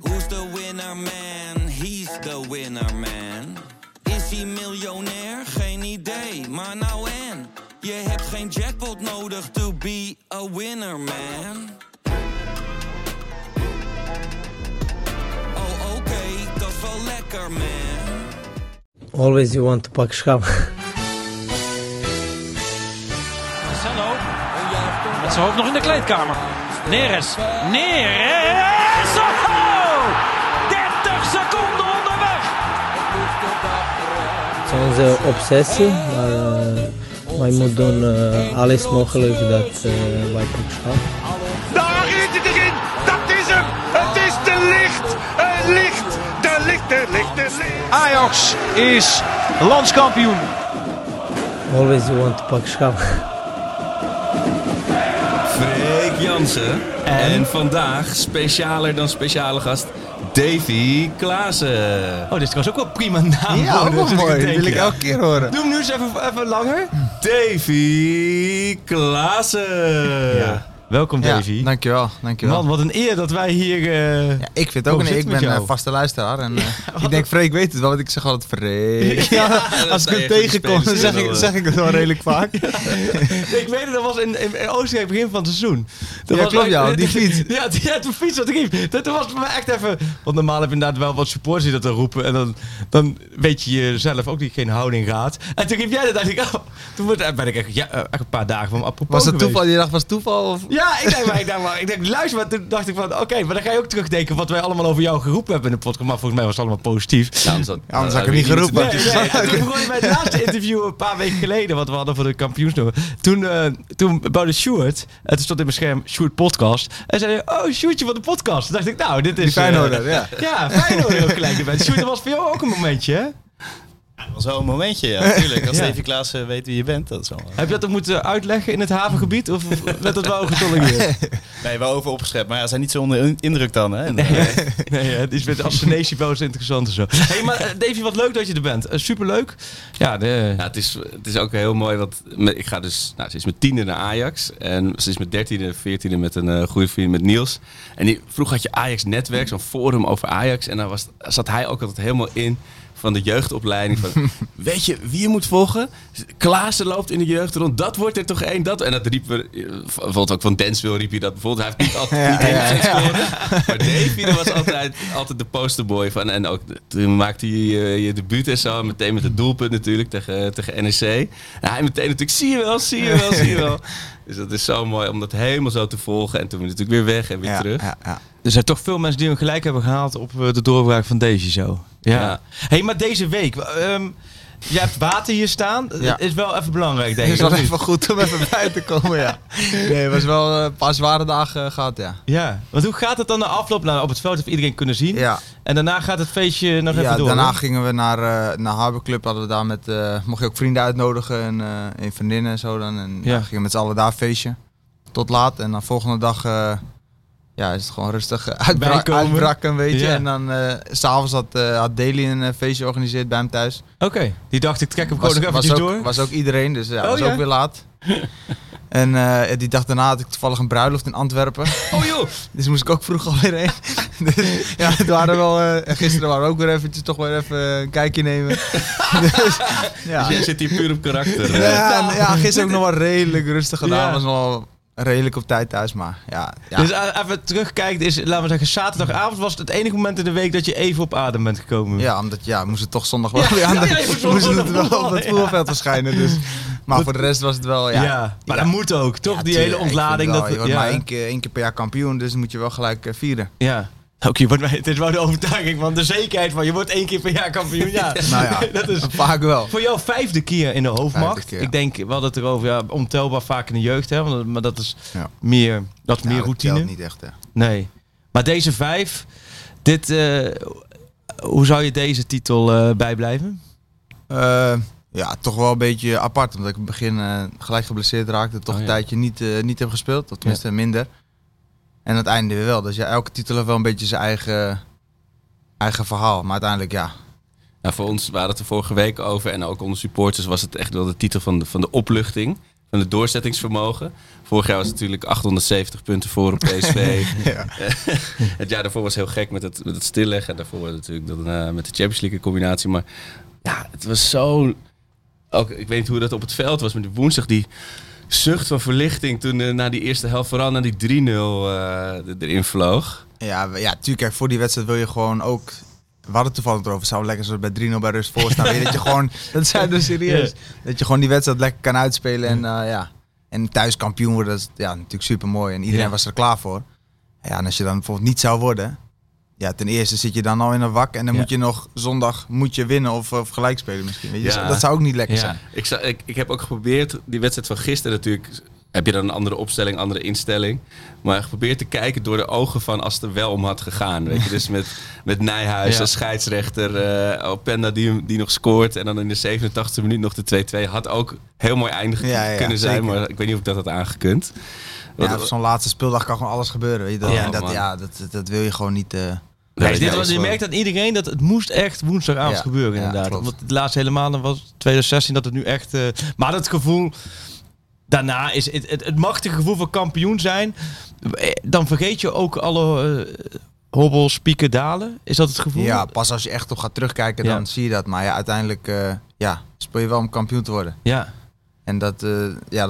Who's the winner man? He's the winner man. Is hij miljonair? Geen idee, maar nou en? Je hebt geen jackpot nodig to be a winner man. Oh oké, dat is wel lekker man. Always you want to pak schap. Marcelo, met zijn hoofd nog in de kleedkamer. Neres! Oh! 30 seconden onderweg! Het is onze obsessie, maar wij moeten doen alles mogelijk dat wij kunnen gaan. Daar is het erin! Dat is hem! Het is de licht! De licht! Ajax is landskampioen! Always you want to pak schap. Freek Jansen en vandaag specialer dan speciale gast Davy Klaassen. Oh, dit is trouwens ook wel prima naam. Ja, ook wel mooi. Dat wil ik elke keer horen. Doe hem nu eens even langer. Davy Klaassen. Ja. Welkom Davy. Ja, dankjewel. Man, wat een eer dat wij hier ik vind het ook een eer. Ik ben vaste luisteraar. En, ik denk, Freek weet het wel, want ik zeg altijd Freek. Ja, als ik hem tegenkom, zeg ik het wel redelijk vaak. Ja. Ik weet het, dat was in Oostenrijk begin van het seizoen. Dat was klopt, die fiets. Ja, de fiets wat ik riep. Dat was voor mij echt even... Want normaal heb je inderdaad wel wat supporters die dat roepen. En dan weet je jezelf ook die geen houding raadt. En toen riep jij dat eigenlijk af. Toen ben ik echt een paar dagen van apropos geweest. Was dat toeval? Die dag was toeval? Of? Ja, ik denk, luister, maar toen dacht ik van, oké, maar dan ga je ook terugdenken wat wij allemaal over jou geroepen hebben in de podcast. Maar volgens mij was het allemaal positief. Ja, anders had ik hem niet geroepen. Toen begon je bij het laatste interview een paar weken geleden, wat we hadden voor de kampioensnummer. Toen bouwde Sjoerd, en toen stond in mijn scherm Sjoerd podcast. En zei je, oh Sjoerdje van de podcast. Toen dacht ik, nou, dit is... Feyenoord, ja. Ja, Feyenoord ook gelijk erbij. Sjoerd, dat was voor jou ook een momentje, hè? Dat was wel een momentje, ja, natuurlijk. Als Davy Klaassen weet wie je bent, dat is wel... Heb je dat dan moeten uitleggen in het havengebied? Of werd dat wel overtolling weer? Nee, wel over opgeschept. Maar ja, zijn niet zo onder indruk dan, hè? Nee, het is met de assonatie wel eens interessant en zo. Hey, maar Davy, wat leuk dat je er bent. Superleuk. Ja, het is ook heel mooi, want ik ga dus... Nou, ze is mijn 10e naar Ajax. En ze is mijn 14e met een goede vriend, met Niels. En vroeger had je Ajax-netwerk, zo'n forum over Ajax. En daar zat hij ook altijd helemaal in... Van de jeugdopleiding. Van, weet je wie je moet volgen? Klaassen loopt in de jeugd rond. Dat wordt er toch één. En dat riepen we. Bijvoorbeeld ook van Denswil riep je dat bijvoorbeeld. Hij heeft niet altijd maar Davy was altijd de posterboy van. En ook toen maakte hij je debuut en zo. Meteen met het doelpunt natuurlijk tegen NEC. En hij meteen natuurlijk. Zie je wel. Dus dat is zo mooi om dat helemaal zo te volgen. En toen ben je natuurlijk weer weg en weer terug. Ja. Er zijn toch veel mensen die hem gelijk hebben gehaald op de doorbraak van Davy zo. Ja. Hey, maar deze week... jij hebt water hier staan. Dat is wel even belangrijk, denk ik. Het is wel even goed om even bij te komen, ja. Nee, het was wel een paar zware dagen gehad, ja. Ja, want hoe gaat het dan de afloop? Nou, op het veld heeft iedereen kunnen zien. Ja. En daarna gaat het feestje nog even door. Ja, daarna gingen we naar Harbour Club. Hadden we daar mocht je ook vrienden uitnodigen en vriendinnen en zo dan. En dan gingen we met z'n allen daar feestje. Tot laat. En dan volgende dag... is het gewoon rustig uitbrakken, weet je. Ja. En dan, s'avonds had Daley een feestje georganiseerd bij hem thuis. Oké. Die dacht ik trek hem gewoon nog eventjes door. Was ook iedereen, dus was ook weer laat. En die dag daarna had ik toevallig een bruiloft in Antwerpen. Oh joh! Dus moest ik ook vroeg alweer heen. Dus, het waren wel... gisteren waren we ook weer eventjes toch weer even een kijkje nemen. Dus jij zit hier puur op karakter. Gisteren ook nog wel redelijk rustig gedaan. Was wel... Redelijk op tijd thuis, maar ja. Dus even terugkijkt is, laten we zeggen, zaterdagavond was het enige moment in de week dat je even op adem bent gekomen. Ja, omdat moest het toch zondag wel weer aan op het voetbalveld verschijnen. Dus. Maar voor de rest was het wel, Maar dat moet ook, toch? Ja, die hele ontlading. Je wordt maar één keer per jaar kampioen, dus moet je wel gelijk vieren. Ja. Het is wel de overtuiging van de zekerheid van je wordt 1 keer per jaar kampioen. Ja. Dat is vaak wel. Voor jou 5e keer in de hoofdmacht. Keer, ja. Ik denk, we hadden het erover, ontelbaar vaak in de jeugd. Hè, maar dat is meer routine. Dat telt niet echt, hè. Nee. Maar deze 5, hoe zou je deze titel bijblijven? Toch wel een beetje apart. Omdat ik in het begin gelijk geblesseerd raakte. Toch een tijdje niet heb gespeeld. Of tenminste minder. En aan het einde weer wel. Dus elke titel heeft wel een beetje zijn eigen verhaal. Maar uiteindelijk voor ons waren het er vorige week over. En ook onder supporters was het echt wel de titel van de opluchting. en het doorzettingsvermogen. Vorig jaar was het natuurlijk 870 punten voor op PSV. Ja. Het jaar daarvoor was heel gek met het stilleggen. En daarvoor natuurlijk dan, met de Champions League combinatie. Maar ja, het was zo... Ook, ik weet niet hoe dat op het veld was, maar die woensdag die zucht van verlichting toen na die eerste helft, vooral na die 3-0 erin vloog. Ja, natuurlijk. Kijk, voor die wedstrijd wil je gewoon ook... We hadden het toevallig erover, zou lekker zoals bij 3-0 bij rust voorstaan. Dat je gewoon, dat zijn we serieus, dat je gewoon die wedstrijd lekker kan uitspelen en thuis kampioen worden, dat is ja, natuurlijk super mooi en iedereen was er klaar voor. Ja, en als je dan bijvoorbeeld niet zou worden, ja, ten eerste zit je dan al in een wak en dan moet je nog zondag winnen of gelijk spelen misschien. Weet je? Ja. Dat zou ook niet lekker zijn. Ik heb ook geprobeerd, die wedstrijd van gisteren natuurlijk, heb je dan een andere opstelling, andere instelling. Maar geprobeerd te kijken door de ogen van als het er wel om had gegaan. Weet je? Dus met Nijhuis als scheidsrechter, Openda die nog scoort. En dan in de 87e minuut nog de 2-2. Had ook heel mooi eindigen kunnen zijn, zeker. Maar ik weet niet of ik dat had aangekund. Ja, op zo'n laatste speeldag kan gewoon alles gebeuren. Weet je? Dat wil je gewoon niet... Nee, dit was, je merkt aan iedereen dat het moest echt woensdagavond gebeuren inderdaad. Ja, want de laatste hele maanden was 2016 dat het nu echt... maar dat gevoel... Daarna is het machtige gevoel van kampioen zijn. Dan vergeet je ook alle hobbels, pieken, dalen. Is dat het gevoel? Ja, pas als je echt op gaat terugkijken dan zie je dat. Maar ja, uiteindelijk speel je wel om kampioen te worden. Ja. En dat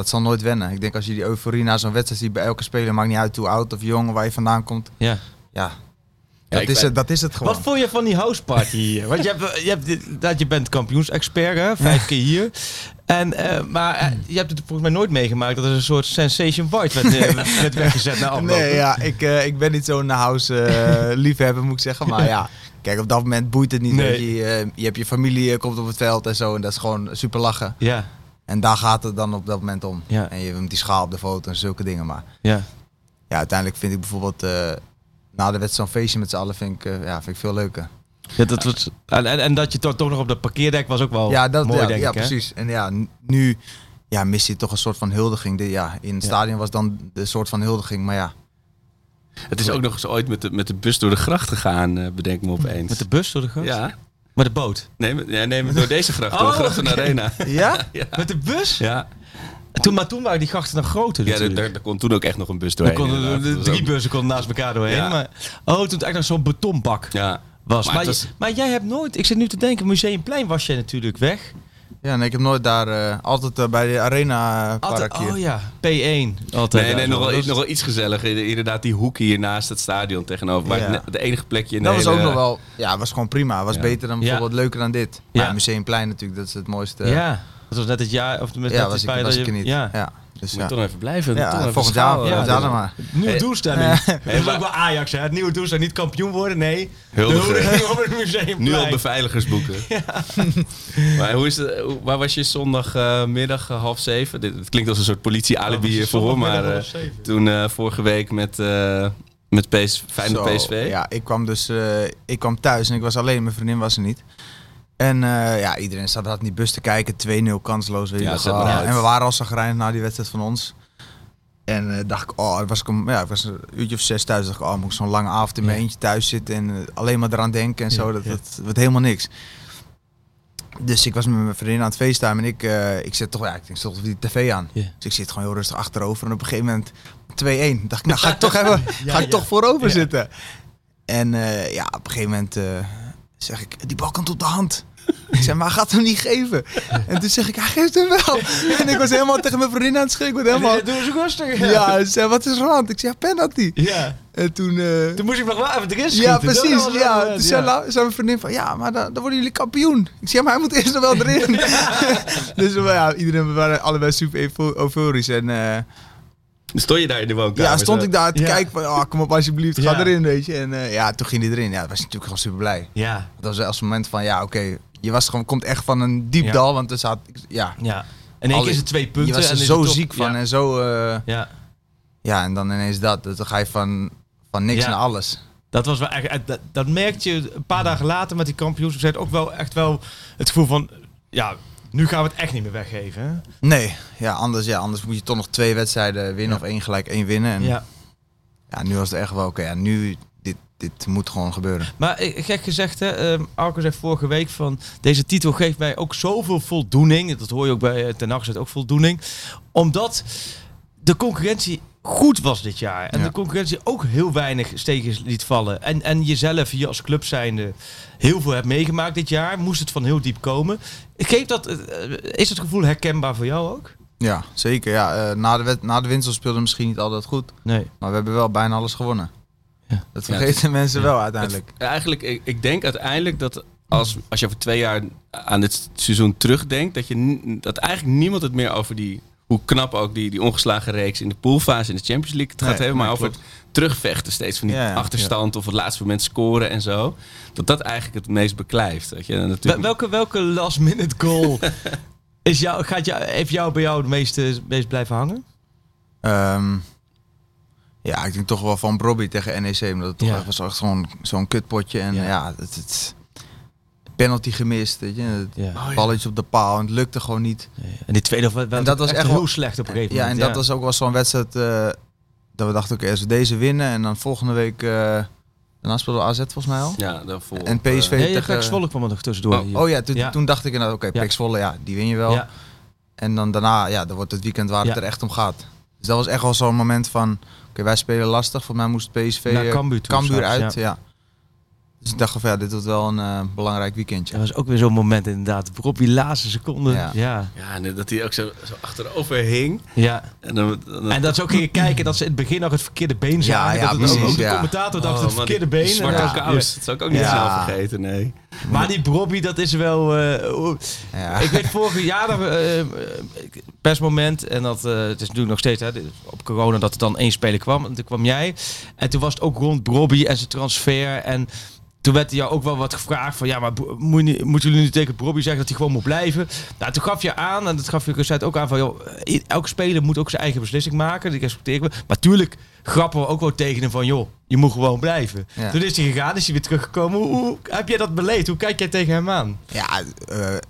zal nooit wennen. Ik denk als je die euforie na zo'n wedstrijd ziet bij elke speler, maakt niet uit hoe oud of jong of waar je vandaan komt. Ja. Ja. Dat is het gewoon. Wat vond je van die houseparty hier? Want je bent kampioensexpert, hè? 5 keer hier. Maar je hebt het volgens mij nooit meegemaakt dat er een soort sensation vibe werd weggezet na afloop. Nee, ja, ik ben niet zo'n house liefhebber, moet ik zeggen. Maar ja, kijk, op dat moment boeit het niet. Nee. Dat je hebt je familie, komt op het veld en zo. En dat is gewoon super lachen. Ja. En daar gaat het dan op dat moment om. Ja. En je hebt die schaal op de foto en zulke dingen. Maar ja, uiteindelijk vind ik bijvoorbeeld... na de wedstrijd zo'n feestje met z'n allen vind ik veel leuker. Ja, dat was, en dat je toch nog op dat parkeerdek was ook wel mooi, denk ik. Ja, precies. En nu mist je toch een soort van huldiging. In het stadion was dan de soort van huldiging, maar ja. Het is ook nog eens ooit met de bus door de gracht gegaan, bedenk me opeens. Met de bus door de gracht? Ja. Met de boot? Nee, door deze gracht, door Grachten Arena. Ja? Ja? Met de bus? Ja. Maar toen waren die grachten nog groter. Ja, daar kon toen ook echt nog een bus doorheen. Bussen konden naast elkaar doorheen. Ja. Maar, toen het echt nog zo'n betonbak was. Maar jij hebt nooit... Ik zit nu te denken, Museumplein was jij natuurlijk weg. Ja, nee, ik heb nooit daar... altijd bij de Arena parkje. Oh ja, P1. Altijd, nog wel iets gezelliger. Inderdaad, die hoek hier naast het stadion tegenover. Maar de enige plekje in de hele... Dat was ook nog wel... Ja, was gewoon prima. Was beter dan bijvoorbeeld leuker dan dit. Ja. Maar Museumplein natuurlijk, dat is het mooiste... Ja. Dat was net het jaar, of met net het jaar dat je niet. Ja. Dus moet toch even blijven. Ja, volgend jaar. Maar. Nieuwe doelstelling. Dat is ook wel Ajax, hè? Het nieuwe doelstelling, niet kampioen worden, nee. Huldiging op het museum. Nu al beveiligers boeken. Maar waar was je zondagmiddag 6:30? Het klinkt als een soort politie-alibi hiervoor, maar toen vorige week met Feyenoord PSV. Ja, ik kwam thuis en ik was alleen, mijn vriendin was er niet. En iedereen zat in die bus te kijken, 2-0 kansloos. En we waren al chagrijnig na die wedstrijd van ons. En dacht ik, ik was een uurtje of 6 thuis. Dacht ik, moet ik zo'n lange avond in mijn eentje thuis zitten en alleen maar eraan denken en zo. Dat wordt helemaal niks. Dus ik was met mijn vriendin aan het FaceTime en ik zet toch, ik denk, toch die tv aan. Yeah. Dus ik zit gewoon heel rustig achterover en op een gegeven moment 2-1. Dacht ik, nou ga ik toch even, toch voorover zitten. En op een gegeven moment... zeg ik, die bal komt op de hand. Ik zei, maar hij gaat hem niet geven. En toen zeg ik, hij geeft hem wel. En ik was helemaal tegen mijn vriendin aan het schrikken. Doe eens rustig. Ja, ze zei, wat is er aan? Ik zei, ja, penalty. Ja. En toen moest ik nog wel even erin schieten. Ja, precies. Ja. Toen zei mijn vriendin van, maar dan worden jullie kampioen. Ik zei, maar hij moet eerst nog wel erin. Dus iedereen, we waren allebei super euforisch. En... stond je daar in de woonkamer? Ja, stond ik daar te kijken van, kom op alsjeblieft, ga erin, weet je. En toen ging hij erin. Ja, dat was natuurlijk gewoon super blij. Ja. Dat was wel als moment van, je was gewoon, komt echt van een diep dal, want er zat, En één keer is het 2 punten. Je was er en zo ziek van en zo, en dan ineens dat dan ga je van niks naar alles. Dat was wel echt, dat merkte je een paar dagen later met die kampioenswedstrijd ook wel echt wel het gevoel van, nu gaan we het echt niet meer weggeven, hè? Nee, anders moet je toch nog 2 wedstrijden winnen of 1 gelijk, 1 winnen. En nu was het echt wel oké. Ja, nu Dit moet gewoon gebeuren. Maar gek gezegd, hè, Arco zei vorige week van... Deze titel geeft mij ook zoveel voldoening. Dat hoor je ook bij Ten Hag, zit ook voldoening. Omdat de concurrentie goed was dit jaar. En de concurrentie ook heel weinig steekjes liet vallen. En jezelf hier als club zijnde heel veel hebt meegemaakt dit jaar. Moest het van heel diep komen. Geeft dat, is het gevoel herkenbaar voor jou ook? Ja, zeker. Ja. Na de winst speelden we misschien niet altijd goed. Nee. Maar we hebben wel bijna alles gewonnen. Ja. Dat vergeten mensen wel uiteindelijk. Ik denk uiteindelijk dat als je over 2 jaar aan dit seizoen terugdenkt... dat eigenlijk niemand het meer over die... hoe knap ook die ongeslagen reeks in de poolfase in de Champions League het gaat hebben. Maar over het terugvechten steeds van die achterstand of het laatste moment scoren en zo. Dat eigenlijk het meest beklijft. Weet je? Natuurlijk... Welke last minute goal heeft jou bij jou het meest blijven hangen? Ja, ik denk toch wel van Brobbey tegen NEC. Omdat het toch echt zo'n kutpotje. En het penalty gemist, weet je. Balletje op de paal en het lukte gewoon niet. Ja, ja. En die tweede dat was echt heel slecht op een gegeven moment. Ja, en dat was ook wel zo'n wedstrijd dat we dachten, oké, als we deze winnen en dan volgende week... daarna speelde we AZ volgens mij al. Ja, daarvoor. En PSV tegen... PSV kwam er nog tussendoor. Toen dacht ik inderdaad, oké, PSV, die win je wel. Ja. En dan daarna, dan wordt het weekend waar het er echt om gaat. Dus dat was echt wel zo'n moment van... Oké, wij spelen lastig. Voor mij moest PSV Cambuur uit. Ja. Dus ik dacht van dit wordt wel een belangrijk weekendje. Dat was ook weer zo'n moment inderdaad. Op die laatste seconde. En dat hij ook zo achterover hing. Ja. En dat ze ook gingen kijken dat ze in het begin nog het verkeerde been zagen. De commentator dacht het verkeerde been. Zwarte kous. Dat zou ik ook niet snel vergeten, nee. Maar die Brobbey, dat is wel... Ik weet vorig jaar persmoment. En dat het is natuurlijk nog steeds op corona dat er dan 1 speler kwam. En toen kwam jij. En toen was het ook rond Brobbey en zijn transfer. En toen werd jou ook wel wat gevraagd van... maar moeten jullie nu tegen Brobbey zeggen dat hij gewoon moet blijven? Nou, toen gaf je aan, en dat gaf je Curaçao ook aan... van elke speler moet ook zijn eigen beslissing maken. Die respecteer ik wel. Maar tuurlijk grappen we ook wel tegen hem van... je moet gewoon blijven. Ja. Toen is hij gegaan, is hij weer teruggekomen. Hoe heb jij dat beleefd? Hoe kijk jij tegen hem aan? Ja,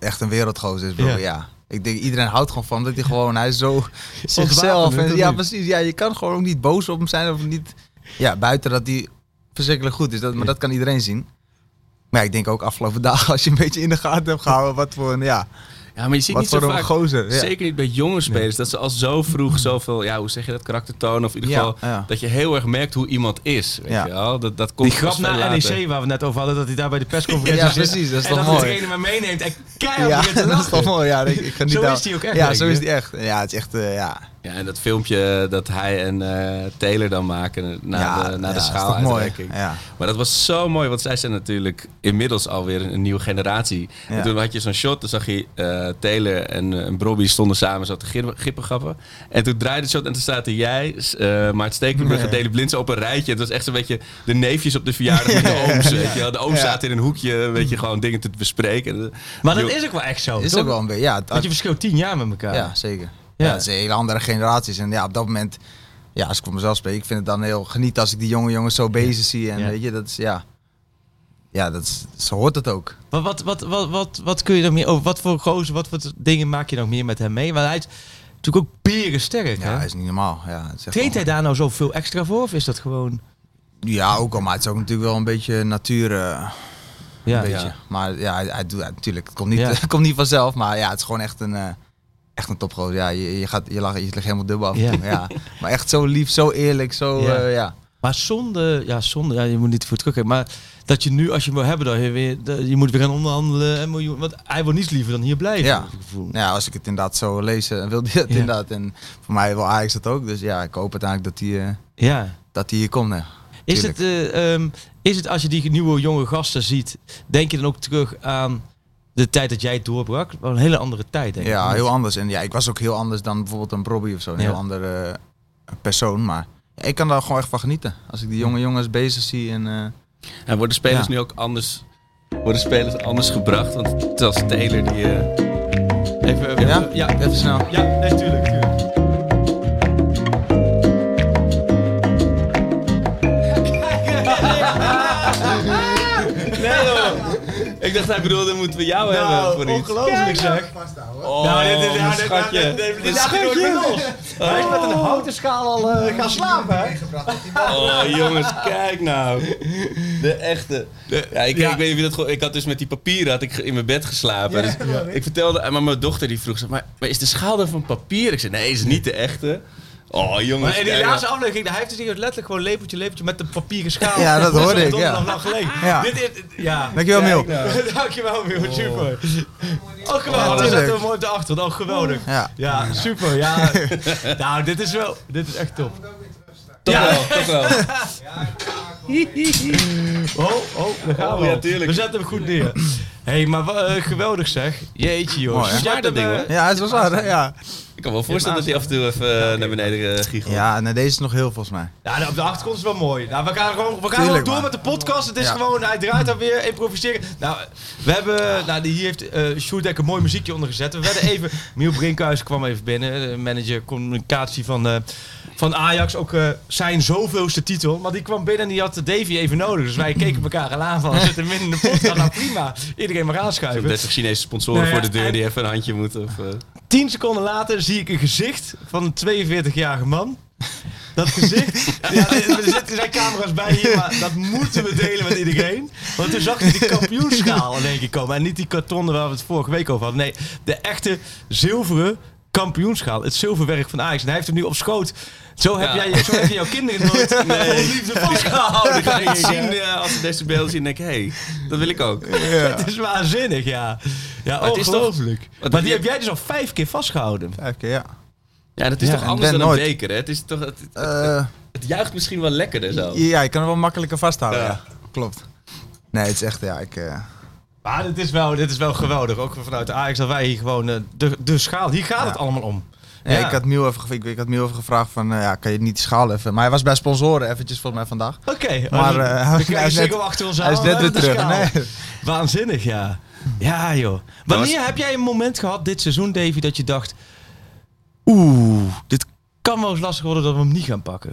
echt een wereldgozer is Brobbey, Ik denk, iedereen houdt gewoon van dat hij gewoon... Hij is zo zichzelf. En, precies. Ja, je kan gewoon ook niet boos op hem zijn of niet... Ja, buiten dat hij... verschrikkelijk goed is, maar dat kan iedereen zien. Maar ik denk ook afgelopen dagen, als je een beetje in de gaten hebt gehouden, wat voor een... Ja, maar je ziet niet zo vaak, gozer, zeker niet bij jonge spelers, dat ze al zo vroeg zoveel, hoe zeg je dat, karaktertoon, of in ieder geval, dat je heel erg merkt hoe iemand is. Weet je wel? Dat komt die grap naar NEC, waar we net over hadden, dat hij daar bij de persconferentie zit. Ja, precies, dat is toch mooi. En dat degene maar meeneemt en keihard begint te lachen. Dat is toch mooi, ik ga niet zo is hij ook echt. Ja, zo is hij echt. Ja, het is echt, Ja, en dat filmpje dat hij en Taylor dan maken na de schaaluitreiking. Ja. Maar dat was zo mooi, want zij zijn natuurlijk inmiddels alweer een nieuwe generatie. Ja. En toen had je zo'n shot, dan zag je Taylor en Brobbey stonden samen zo te gippengrappen. En toen draaide het shot en toen zaten jij, Maarten Stekelenburg en Daley Blind op een rijtje. Het was echt zo'n beetje de neefjes op de verjaardag met de ooms. Weet je. De ooms zaten in een hoekje, weet je, gewoon dingen te bespreken. Maar dat is ook wel echt zo. Is ook wel een beetje, want je verschilt 10 jaar met elkaar. Ja, zeker. Ja, het zijn hele andere generaties. En op dat moment, als ik voor mezelf spreek, ik vind het dan heel geniet als ik die jonge jongens zo bezig zie. En weet je, dat is, zo hoort het ook. Wat kun je nog meer over, wat voor gozer, wat voor dingen maak je nog meer met hem mee? Want hij is natuurlijk ook berensterk. Ja, hij is niet normaal. Ja, treedt hij daar nou zoveel extra voor of is dat gewoon... Ja, ook al, maar het is ook natuurlijk wel een beetje natuur... Maar hij doet natuurlijk, het komt niet, komt niet vanzelf, maar het is gewoon echt een... Echt een topgozer. Ja, je ligt helemaal dubbel af en toe. Ja. Maar echt zo lief, zo eerlijk, zo... Maar zonde, je moet niet voor terugkijken. Maar dat je nu, als je wil hebben, dan je moet weer gaan onderhandelen. Want hij wil niets liever dan hier blijven. Ja, als ik het inderdaad zo lees, wil hij dat inderdaad. En voor mij wil Ajax dat ook. Dus ik hoop uiteindelijk dat hij hier komt. Hè. Is het als je die nieuwe jonge gasten ziet, denk je dan ook terug aan... De tijd dat jij het doorbrak, was een hele andere tijd, denk ik. Ja, heel anders. En ik was ook heel anders dan bijvoorbeeld een Brobbey of zo. Een heel andere persoon. Maar ik kan daar gewoon echt van genieten. Als ik die jonge jongens bezig zie. En worden spelers nu ook anders... Worden spelers anders gebracht? Want het was Taylor die... Even snel. Ja, natuurlijk. Nee, Ik dacht, hij bedoelde, moeten we jou hebben voor iets. Ongelooflijk zeg. Oh, schatje. Dit gaat nooit meer los. Hij is met een houten schaal al gaan slapen, hè? Oh, jongens, kijk nou. De echte. Ja, ik weet niet wie dat... Ik had dus met die papieren in mijn bed geslapen. Dus ik vertelde... Maar mijn dochter die vroeg, maar is de schaal dan van papier? Ik zei, nee, is niet de echte. Oh, jongens. En die laatste aflevering, hij heeft dus letterlijk gewoon lepeltje met een papieren schaal. Ja, dat hoorde ik. Ja. Dankjewel, Miel. Dankjewel, Miel. Super. Oh, geweldig. Dan zetten we hem op de achtergrond. Oh, geweldig. Ja, super. Ja. Nou, dit is echt top. Toch wel. Oh, daar gaan we. Ja, we zetten hem goed neer. Hé, maar geweldig zeg. Jeetje, joh. Ja, dat ding, hoor. Ja, het was hard, hè? Ja. Ik kan me wel voorstellen dat hij af en toe even naar beneden giechelt. Ja, nee, deze is nog heel volgens mij. Ja, op de achtergrond is wel mooi. Nou, we gaan gewoon door met de podcast. Het is gewoon, hij draait daar weer, improviseren. Nou, we hebben, hier heeft Sjoerd een mooi muziekje onder gezet. We werden even, Miel Brinkhuis kwam even binnen. De manager communicatie van Ajax. Ook zijn zoveelste titel. Maar die kwam binnen en die had Davy even nodig. Dus wij keken elkaar al aan van, zitten midden in de podcast. Nou, prima. Iedereen maar aanschuiven. Dus best Chinese sponsoren voor de deur die even een handje moeten. 10 seconden later zie ik een gezicht van een 42-jarige man. Dat gezicht, er zijn camera's bij hier, maar dat moeten we delen met iedereen. Want toen zag je die kampioenschaal in één keer komen. En niet die kartonnen waar we het vorige week over hadden. Nee, de echte zilveren kampioenschaal. Het zilverwerk van Ajax. En hij heeft hem nu op schoot. Zo heb je jouw kinderen nooit liefde vastgehouden. Ik ga niet zien als ze deze beelden zien. Denk ik, hé, dat wil ik ook. Ja. Het is waanzinnig, ja maar ongelooflijk. Het is toch, maar die heb jij dus al 5 keer vastgehouden. 5 keer, ja. Ja, dat is toch anders dan een beker, hè? Het is toch, het juicht misschien wel lekkerder zo. Ja, je kan het wel makkelijker vasthouden, ja. Klopt. Nee, het is echt, Maar dit is wel geweldig, ook vanuit de Ajax, dat wij hier gewoon de schaal, hier gaat het allemaal om. Ja. Ja, ik had Miel even gevraagd van, kan je niet die schaal even... Maar hij was bij sponsoren eventjes volgens mij vandaag. Oké. Maar hij is net weer terug. Nee. Waanzinnig, ja. Ja, joh. Heb jij een moment gehad dit seizoen, Davy, dat je dacht... Oeh, dit kan wel eens lastig worden dat we hem niet gaan pakken?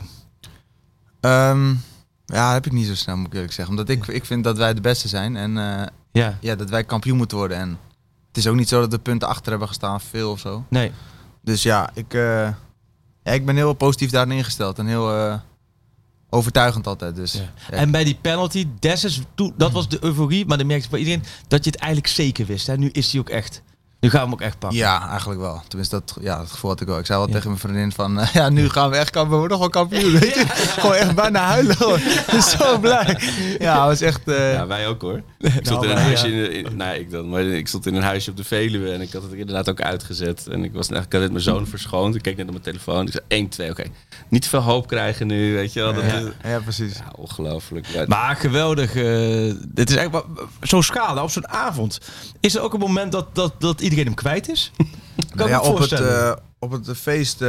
Dat heb ik niet zo snel, moet ik eerlijk zeggen. Omdat ik vind dat wij de beste zijn en dat wij kampioen moeten worden. En het is ook niet zo dat de punten achter hebben gestaan, veel of zo. Nee. Dus ik ben heel positief daarin ingesteld en heel overtuigend altijd. Dus. Ja. En bij die penalty, dat was de euforie, maar dan merkte ik bij iedereen dat je het eigenlijk zeker wist. Hè? Nu is hij ook echt. Nu gaan we hem ook echt pakken. Ja, eigenlijk wel. Tenminste, dat gevoel had ik wel. Ik zei wel tegen mijn vriendin van, nu gaan we echt kampioen. We worden gewoon kampioen. Weet je? Gewoon echt bijna huilen, hoor. Zo blij. Ja, dat was echt... Ja, wij ook, hoor. Ik stond in een huisje... Ik stond in een huisje op de Veluwe en ik had het inderdaad ook uitgezet. En ik had net mijn zoon verschoond. Ik keek net op mijn telefoon. Ik zei, 1-2, oké. Niet veel hoop krijgen nu, weet je wel. Ja, precies. Ja, ongelooflijk. Ja. Maar geweldig. Dit is echt zo'n schade op zo'n avond. Is er ook een moment dat iedereen hem kwijt is? Op het feest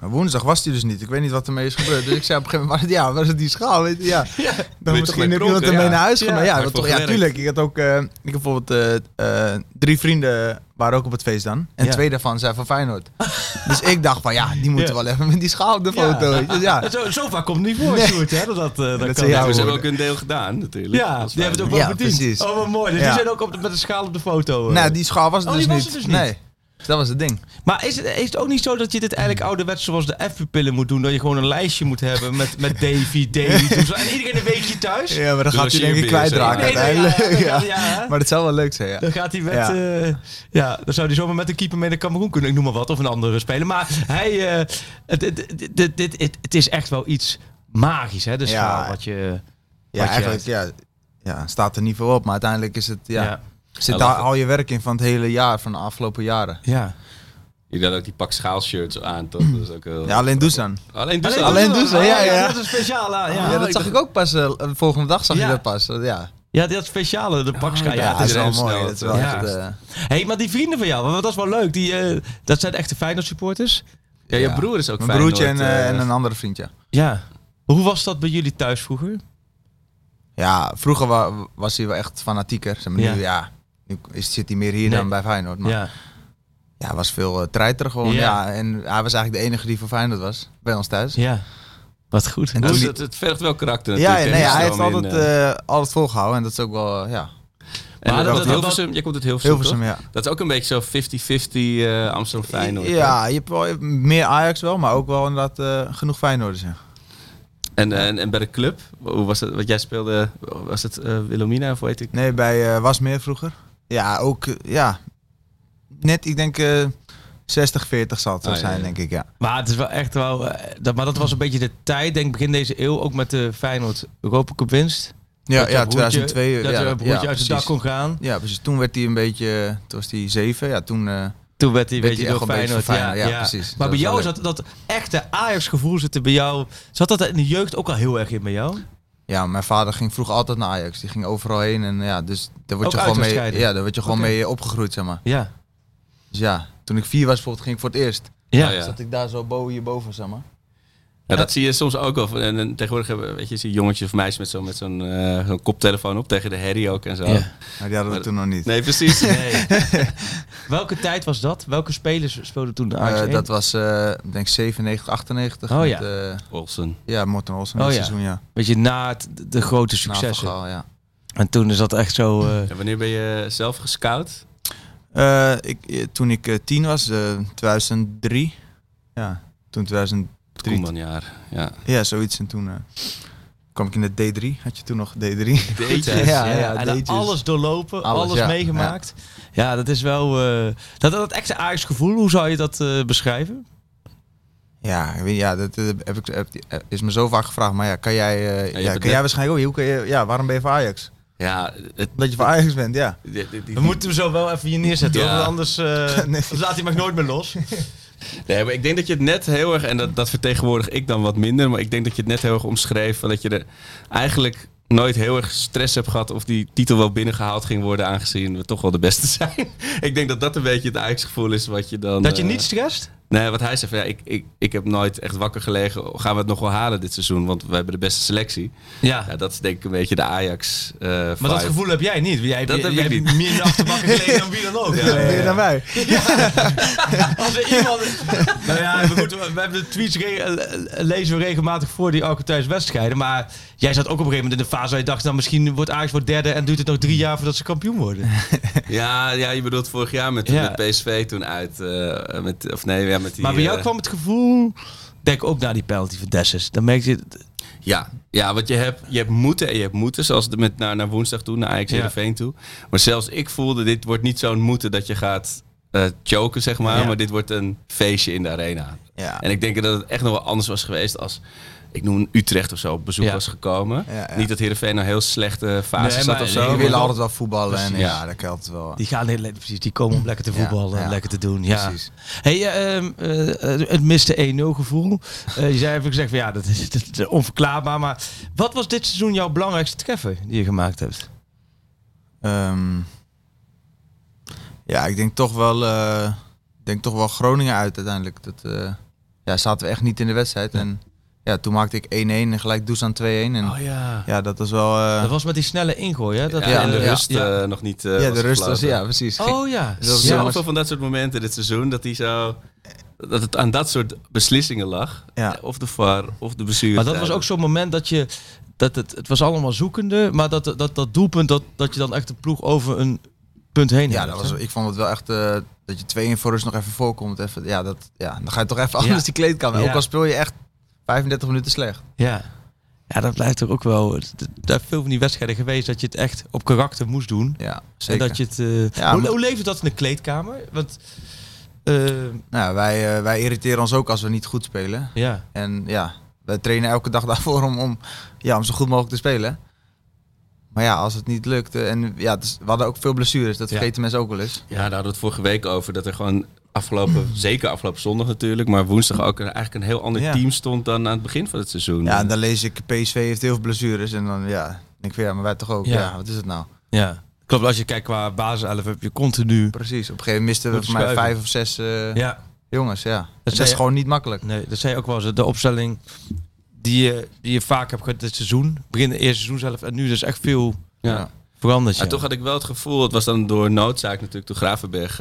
woensdag was hij dus niet. Ik weet niet wat ermee is gebeurd. Dus ik zei op een gegeven moment, waar is die schaal? Weet je? Ja. Ja, dan misschien heb iemand ermee naar huis genomen. Ja, tuurlijk. Ik had ook bijvoorbeeld 3 vrienden waren ook op het feest dan. En 2 daarvan zijn van Feyenoord. Dus ik dacht van, die moeten wel even met die schaal op de foto. Ja. Zo vaak komt het niet voor, Sjoerd. Hè? Dat kan. Ja, ze hebben ook hun deel gedaan, natuurlijk. Ja, die hebben het ook wel verdiend. Precies. Oh, wat mooi. Dus die zijn ook met de schaal op de foto. Nou, die schaal was het dus niet. Nee. Dus dat was het ding. Maar is het ook niet zo dat je dit eigenlijk ouderwets zoals de F-pupillen moet doen? Dat je gewoon een lijstje moet hebben met Davy en iedereen een weekje thuis? Ja, maar dan gaat hij denk ik kwijtraken uiteindelijk. Ja. Maar dat zou wel leuk zijn, ja. Dan gaat hij dan zou hij zomaar met de keeper mee naar Kameroen kunnen. Ik noem maar wat, of een andere speler. Maar hij... Het is echt wel iets magisch, hè? De schaal wat je... Ja, wat eigenlijk staat er niet veel op. Maar uiteindelijk is het... Ja. Zit daar al je werk in van het hele jaar, van de afgelopen jaren. Ja. Je had ook die pak schaalshirts aan, toch? Dat is ook heel... Ja, alleen Dušan. Alleen Dušan, ja. Dat is een speciaal aan. Ja, dat zag ik ook pas. Volgende dag zag je dat pas. Ja, dat speciale, de pak schaal. Ja, dat is wel mooi. Dat is wel echt, maar die vrienden van jou, dat is wel leuk. Dat zijn echte Feyenoord supporters. Ja, je broer is ook Feyenoord. Mijn broertje en een andere vriendje. Ja. Hoe was dat bij jullie thuis vroeger? Ja, vroeger was hij wel echt fanatieker. Zeg maar nu, nu zit hij meer hier dan bij Feyenoord. Maar hij was veel treiter gewoon. Ja, en hij was eigenlijk de enige die voor Feyenoord was. Bij ons thuis. Ja, wat goed. En het vergt wel karakter natuurlijk. Ja, hij heeft altijd volgehouden. En dat is ook wel, Maar dat Hilversum, jij komt uit Hilversum, ja. Dat is ook een beetje zo 50-50 Amsterdam Feyenoord. Ja, je hebt wel meer Ajax wel, maar ook wel inderdaad genoeg Feyenoorders, ja. En bij de club, hoe was het, wat jij speelde, was het Wilhelmina of weet ik? Nee, bij Wasmeer vroeger. Ja, ook, ja. Net, ik denk 60-40 zal het zijn, ja. Denk ik, ja. Maar het is wel echt wel, dat was een beetje de tijd, denk begin deze eeuw, ook met de Feyenoord Europa Cup winst. Ja, dat ja, 2002. Dat je broertje uit het dak kon gaan. Ja, precies. Toen werd hij een beetje, toen was hij 7, ja, toen werd hij een beetje door Feyenoord. Ja, precies. Maar bij jou zat dat echte Ajax-gevoel zitten bij jou. Zat dat in de jeugd ook al heel erg in bij jou? Ja, mijn vader ging vroeg altijd naar Ajax. Die ging overal heen en ja, dus daar word je gewoon mee, ja, daar word je gewoon mee opgegroeid, zeg maar. Ja. Dus ja, toen ik 4 was bijvoorbeeld, ging ik voor het eerst. Ja. Nou, zat ik daar zo hierboven, zeg maar. Ja, dat zie je soms ook wel. En tegenwoordig hebben, weet je, zie jongetje of meisje met zo'n koptelefoon op tegen de herrie ook en zo. Ja. Maar die hadden we toen nog niet. Nee, precies. Nee. Welke tijd was dat? Welke spelers speelden toen de Ajax? Dat was, denk ik, 97, 98. Oh ja. Olsen. Ja, Morten Olsen. Oh, ja. Seizoen, ja. Weet je, na de grote successen. Na Vergaal, ja. En toen is dat echt zo... En wanneer ben je zelf gescout? Toen ik 10 was, 2003. Ja, toen 2003. Koemanjaar, ja. Ja, zoiets. En toen kwam ik in de D3. Had je toen nog D3? D'tjes. Ja, alles doorlopen, alles meegemaakt. Ja, dat is wel... dat echte Ajax gevoel, hoe zou je dat beschrijven? Ja, dat is me zo vaak gevraagd. Maar ja, kan jij... jij waarschijnlijk ook... waarom ben je voor Ajax? Ja, dat je voor Ajax bent, ja. We moeten hem zo wel even hier neerzetten, want anders laat hij me nooit meer los. Nee, maar ik denk dat je het net heel erg, en dat vertegenwoordig ik dan wat minder, maar ik denk dat je het net heel erg omschreef, dat je er eigenlijk nooit heel erg stress hebt gehad of die titel wel binnengehaald ging worden, aangezien we toch wel de beste zijn. Ik denk dat een beetje het Ajax-gevoel is wat je dan... Dat je niet stresst? Nee, wat hij zegt, ja, ik heb nooit echt wakker gelegen, gaan we het nog wel halen dit seizoen, want we hebben de beste selectie. Ja. Ja, dat is denk ik een beetje de Ajax Maar dat gevoel heb jij niet. Jij hebt meer in de achterbakken gelegen dan wie dan ook. Ja, meer dan wij. Ja. Als er iemand... Nou ja, we hebben de tweets lezen we regelmatig voor die alcohol thuis wedstrijden, maar jij zat ook op een gegeven moment in de fase waar je dacht, nou, misschien wordt Ajax voor derde en duurt het nog 3 jaar voordat ze kampioen worden. Ja, je bedoelt vorig jaar met PSV toen uit. Maar bij jou kwam het gevoel, denk ook naar die penalty van Dessus. Dan merk je... Ja, want je hebt moeten en je hebt moeten. Zoals met naar woensdag toe, naar Ajax Heerenveen toe. Maar zelfs ik voelde, dit wordt niet zo'n moeten dat je gaat choken, zeg maar. Ja. Maar dit wordt een feestje in de arena. Ja. En ik denk dat het echt nog wel anders was geweest als... Ik noem Utrecht of zo op bezoek was gekomen. Ja. Niet dat Heerenveen een heel slechte fase zat of zo. Die willen altijd wel voetballen. Precies. En ja, dat geldt wel. Die gaan heel precies. Die komen om lekker te voetballen, lekker te doen. Ja. Precies. Hey, het miste 1-0 gevoel. Je zei even gezegd van ja, dat is onverklaarbaar. Maar wat was dit seizoen jouw belangrijkste treffer die je gemaakt hebt? Ik denk toch wel, Groningen uit uiteindelijk. Dat zaten we echt niet in de wedstrijd. Ja. En ja, toen maakte ik 1-1 en gelijk Dušan 2-1. En ja, dat was wel... Dat was met die snelle ingooi, hè? De rust was, ja, precies. Oh ja. Er was zoveel van dat soort momenten dit seizoen, dat het aan dat soort beslissingen lag. Ja. Of de VAR, of de blessure. Maar dat was ook zo'n moment dat je... Dat het was allemaal zoekende, maar dat doelpunt, dat je dan echt de ploeg over een punt heen hebt. Ja, ik vond het wel echt... dat je 2-1 voor rust nog even voorkomt. Dan ga je toch even anders die kleedkamer. Ook al speel je echt 35 minuten slecht. Ja, dat blijft er ook wel. Er zijn veel van die wedstrijden geweest dat je het echt op karakter moest doen. Ja, zeker. En dat je het, hoe leefde dat in de kleedkamer? Want, wij irriteren ons ook als we niet goed spelen. Ja. En ja, wij trainen elke dag daarvoor om zo goed mogelijk te spelen. Maar ja, als het niet lukt. En ja, we hadden ook veel blessures. Dat vergeten mensen ook wel eens. Ja, daar hadden we het vorige week over. Dat er gewoon... Zeker afgelopen zondag natuurlijk, maar woensdag ook eigenlijk een heel ander team stond dan aan het begin van het seizoen. Ja, en dan lees ik PSV heeft heel veel blessures en dan denk ik van maar wij toch ook. Ja, wat is het nou? Ja, klopt. Als je kijkt qua basiself heb je continu. Precies. Op een gegeven moment misten we 5 of 6 jongens. Ja. Dat is gewoon niet makkelijk. Nee, dat zei je ook wel eens. De opstelling die je vaak hebt gehad dit seizoen, begin het eerste seizoen zelf en nu dus echt veel. Ja. Veranderd, ja. Toch had ik wel het gevoel, het was dan door noodzaak natuurlijk toen Gravenberg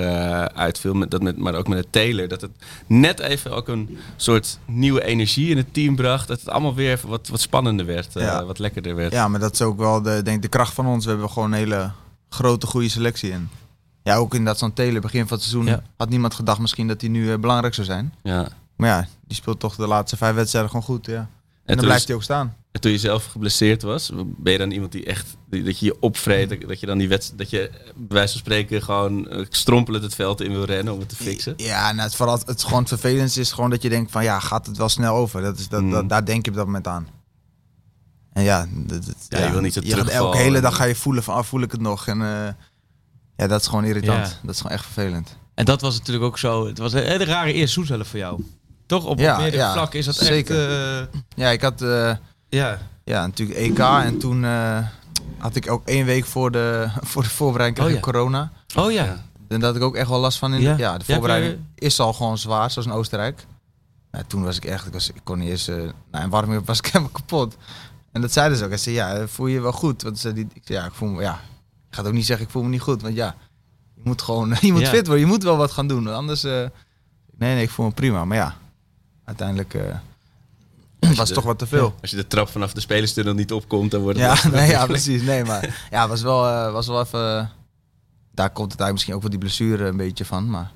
uitviel, maar ook met de Taylor, dat het net even ook een soort nieuwe energie in het team bracht, dat het allemaal weer even wat spannender werd, wat lekkerder werd. Ja, maar dat is ook wel de kracht van ons. We hebben gewoon een hele grote goede selectie in. Ja, ook inderdaad zo'n Taylor begin van het seizoen had niemand gedacht misschien dat hij nu belangrijk zou zijn. Ja. Maar ja, die speelt toch de laatste 5 wedstrijden gewoon goed. Ja. En dan blijft hij ook staan. En toen je zelf geblesseerd was, ben je dan iemand die echt, dat je je opvreet, dat je dan die wedstrijd, dat je bij wijze van spreken gewoon strompelend het veld in wil rennen om het te fixen? Ja, nou, vooral het gewoon het vervelendste is gewoon dat je denkt van ja, gaat het wel snel over? Daar denk je op dat moment aan. En ja, je wil niet dat terugvallen. Elke hele dag ga je voelen van, voel ik het nog? En ja, dat is gewoon irritant. Ja. Dat is gewoon echt vervelend. En dat was natuurlijk ook zo, het was een hele rare eerste seizoen voor jou. Toch? Op meerdere vlakken is dat zeker. Echt... Ja, ik had... Ja, natuurlijk EK en toen had ik ook 1 week voor de voorbereiding corona. Oh ja. En daar had ik ook echt wel last van. De voorbereiding is al gewoon zwaar, zoals in Oostenrijk. Ja, toen was ik echt, ik kon niet eens... in warming was ik helemaal kapot. En dat zeiden ze ook. Hij zei, voel je je wel goed? Want ik ga het ook niet zeggen, ik voel me niet goed. Want ja, je moet gewoon fit worden. Je moet wel wat gaan doen. Anders... Nee, ik voel me prima. Maar ja, uiteindelijk... was toch wat te veel. Als je de trap vanaf de spelerstunnel niet opkomt, dan wordt het... precies. Nee, maar ja, was wel even... Daar komt het eigenlijk misschien ook wel die blessure een beetje van. Maar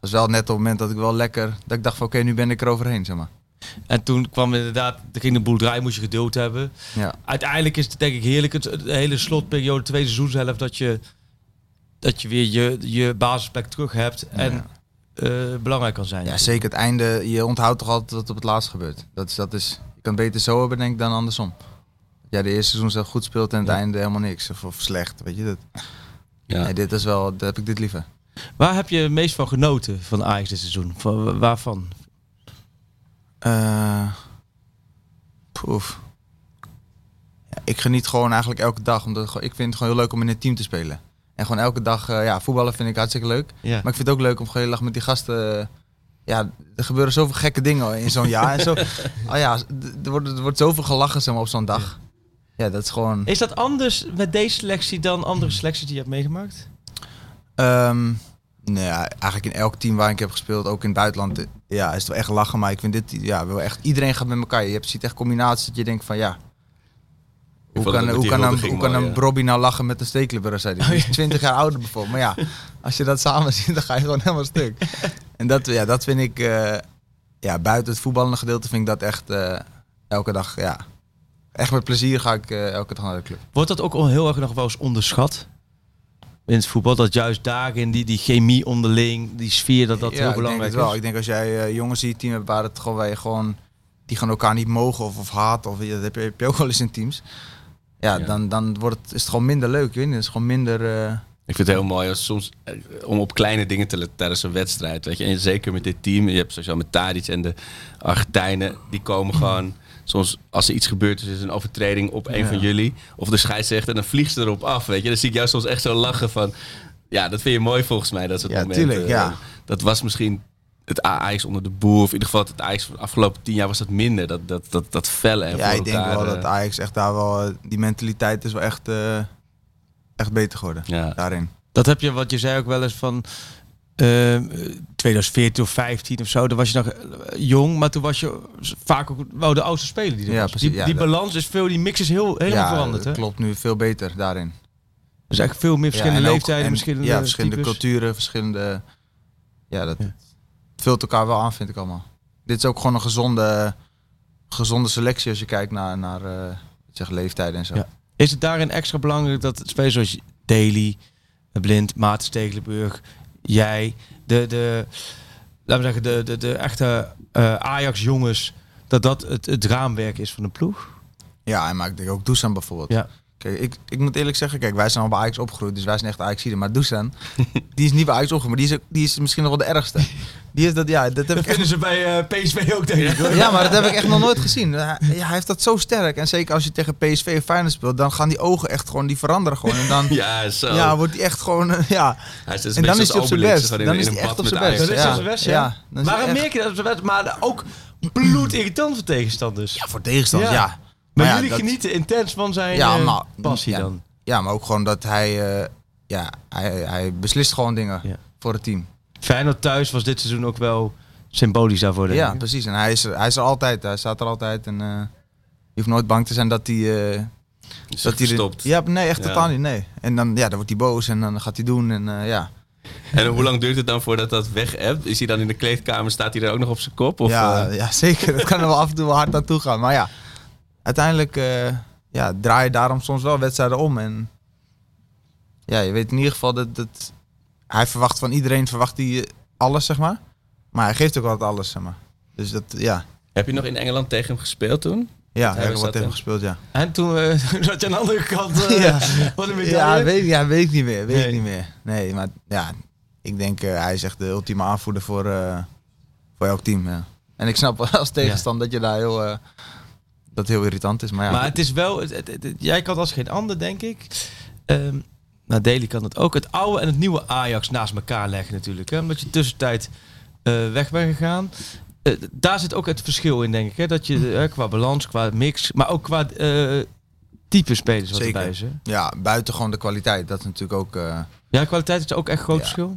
was wel net op het moment dat ik wel lekker... Dat ik dacht van oké, nu ben ik er overheen, zeg maar. En toen kwam inderdaad... Toen ging de boel draaien, moest je geduld hebben. Ja. Uiteindelijk is het denk ik heerlijk. Het hele slotperiode, 2 seizoenshelft, dat je weer je basisplek terug hebt. En... Ja. Belangrijk kan zijn. Ja, zeker. Het einde, je onthoudt toch altijd wat op het laatst gebeurt. Dat is, je kan het beter zo hebben, denk ik, dan andersom. Ja, de eerste seizoen zelf goed speelt en het einde helemaal niks. Of slecht, weet je. Dat. Ja. Nee, dit is wel, heb ik dit liever. Waar heb je het meest van genoten van Ajax dit seizoen? Waarvan? Ja, ik geniet gewoon eigenlijk elke dag. Omdat ik vind het gewoon heel leuk om in een team te spelen. En gewoon elke dag, voetballen vind ik hartstikke leuk. Ja. Maar ik vind het ook leuk om gewoon heel dag met die gasten... er gebeuren zoveel gekke dingen in zo'n jaar. En zo, er wordt zoveel gelachen zeg maar, op zo'n dag. Ja, dat is gewoon... Is dat anders met deze selectie dan andere selecties die je hebt meegemaakt? Eigenlijk in elk team waar ik heb gespeeld, ook in het buitenland... Ja, is het wel echt lachen, maar ik vind dit... Ja, wel echt, iedereen gaat met elkaar. Je ziet echt combinaties dat je denkt van ja... Hoe kan een Brobbey nou lachen met een Stekelenburg, zei hij. Die is 20 jaar ouder bijvoorbeeld. Maar ja, als je dat samen ziet, dan ga je gewoon helemaal stuk. En dat vind ik... buiten het voetballende gedeelte vind ik dat echt elke dag... Ja, echt met plezier ga ik elke dag naar de club. Wordt dat ook al heel erg nog wel eens onderschat? In het voetbal, dat juist daarin die chemie onderling, die sfeer, dat heel belangrijk is? Ja, ik denk als jij jongens in je team hebt waar het gewoon... Waar je gewoon die gaan elkaar niet mogen of haten. Of, dat heb je ook wel eens in teams. Ja, dan is het gewoon minder leuk. Het is gewoon minder... Ik vind het heel mooi als soms om op kleine dingen te letten tijdens een wedstrijd. Weet je? En zeker met dit team. Je hebt sowieso met Tadic en de Argentijnen. Die komen gewoon... Soms als er iets gebeurt, dus is een overtreding op een van jullie. Of de scheidsrechter, dan vliegt ze erop af. Weet je? Dan zie ik jou soms echt zo lachen van... Ja, dat vind je mooi volgens mij, dat soort momenten. Tuurlijk, dat was misschien... Het Ajax onder de boer, of in ieder geval het Ajax van de afgelopen 10 jaar was dat minder, dat felle. Ja, ik denk wel dat Ajax echt daar wel, die mentaliteit is wel echt beter geworden daarin. Dat heb je, wat je zei ook wel eens van 2014 of 15 of zo, dan was je nog jong, maar toen was je vaak ook wel de oudste speler die er was. Precies, die balans is veel, die mix is helemaal veranderd. Ja, klopt nu veel beter daarin. Dus eigenlijk veel meer verschillende leeftijden, verschillende verschillende culturen, verschillende... Vult elkaar wel aan, vind ik allemaal. Dit is ook gewoon een gezonde selectie als je kijkt naar leeftijden en zo. Ja. Is het daarin extra belangrijk dat spelers zoals Daley Blind, Maarten Stekelenburg, jij, de echte Ajax-jongens, dat het raamwerk is van de ploeg? Ja, en maar ik denk ook Dušan bijvoorbeeld. Ja. Kijk, ik moet eerlijk zeggen, wij zijn al bij Ajax opgegroeid, dus wij zijn echt Ajax-zieden. Maar Dušan, die is niet bij Ajax opgegroeid, maar die is misschien nog wel de ergste. Die is dat vinden ze bij PSV ook tegen. Ja, maar dat heb ik echt nog nooit gezien. Hij heeft dat zo sterk. En zeker als je tegen PSV of Feyenoord speelt, dan gaan die ogen echt gewoon, die veranderen gewoon. En dan wordt hij echt gewoon, en dan is hij op zijn best. Dan is hij echt op zijn best. Dat is op zijn best, Waarom merk je dat op zijn best? Maar ook bloedirritant voor tegenstanders. Ja, voor tegenstanders, Maar jullie genieten intens van zijn passie dan? Ja, maar ook gewoon dat hij beslist gewoon dingen voor het team. Feyenoord thuis was dit seizoen ook wel symbolisch daarvoor. Ja, precies. En hij is er altijd. Hij staat er altijd. En je hoeft nooit bang te zijn dat hij Dus dat hij stopt. Ja, nee, echt totaal niet. Nee. En dan, dan wordt hij boos en dan gaat hij doen en ja. En hoe lang duurt het dan voordat dat weg appt? Is hij dan in de kleedkamer, staat hij er ook nog op zijn kop? Of, ja, zeker. Dat kan er wel af en toe wel hard naartoe gaan. Maar ja, uiteindelijk draai je daarom soms wel wedstrijden om. En ja, je weet in ieder geval dat hij verwacht van iedereen, verwacht hij alles, zeg maar. Maar hij geeft ook altijd alles, zeg maar. Dus dat, ja. Heb je nog in Engeland tegen hem gespeeld toen? Ja, ik heb wat tegen hem gespeeld, ja. En toen zat je aan de andere kant. Wat een medaille. Weet ik niet meer. Nee, maar ja, ik denk hij is echt de ultieme aanvoerder voor elk team. Ja. En ik snap als tegenstander dat je daar heel... dat heel irritant is, maar ja. Maar het is wel... jij kan het als geen ander, denk ik. Daley kan het ook. Het oude en het nieuwe Ajax naast elkaar leggen natuurlijk. Hè? Omdat je tussentijd weg bent gegaan. Daar zit ook het verschil in, denk ik. Hè? Dat je qua balans, qua mix, maar ook qua type spelers wat erbij is. Hè? Ja, buiten gewoon de kwaliteit. Dat is natuurlijk ook... Ja, kwaliteit is ook echt groot verschil.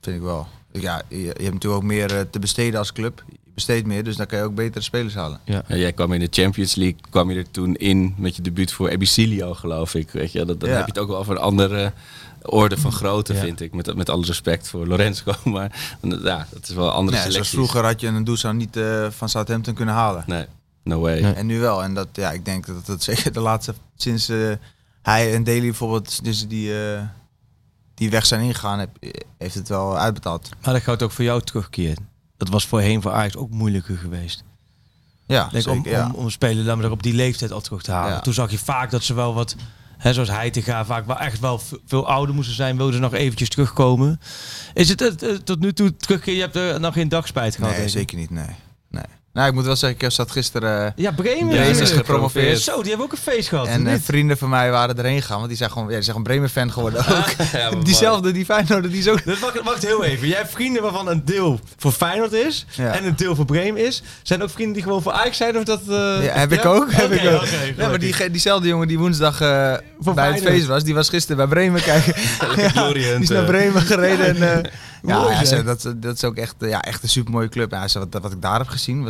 Vind ik wel. Ja, je hebt natuurlijk ook meer te besteden als club. Je besteedt meer, dus dan kan je ook betere spelers halen. Ja. Ja, jij kwam in de Champions League, kwam je er toen in met je debuut voor Ebicilio, geloof ik. Weet je, dan heb je het ook wel voor een andere orde van grootte, vind ik. Met alle respect voor Lorenzo, maar dat is wel een andere selecties. Zoals vroeger had je een Dušan niet van Southampton kunnen halen. Nee, no way. Nee. En nu wel. En dat, ik denk dat zeker de laatste, sinds hij en Daley bijvoorbeeld, sinds die weg zijn ingegaan, heeft het wel uitbetaald. Maar dat gaat ook voor jou terugkeer. Dat was voorheen voor Ajax ook moeilijker geweest. Ja, denk zeker, om spelers dan maar op die leeftijd al terug te halen. Ja. Toen zag je vaak dat ze wel wat, zoals Heitinga, vaak wel echt wel veel ouder moesten zijn. Wilden ze nog eventjes terugkomen. Is het tot nu toe terugkeer? Je hebt er nog geen dag spijt gehad? Nee, zeker niet. Nee. Nou, ik moet wel zeggen, ik zat gisteren... Bremen is gepromoveerd. Zo, die hebben ook een feest gehad. En vrienden van mij waren erheen gegaan, want die zijn gewoon, een Bremen-fan geworden ook. Ja, diezelfde, die Feyenoorder, die is ook... Dus wacht heel even. Jij hebt vrienden waarvan een deel voor Feyenoord is en een deel voor Bremen is. Zijn ook vrienden die gewoon voor Ajax zijn? Of dat, heb ik ook. Okay, maar diezelfde jongen die woensdag bij het feest was, die was gisteren bij Bremen kijken. Die is naar Bremen gereden. Dat is ook echt een supermooie club. Ja, wat ik daar heb gezien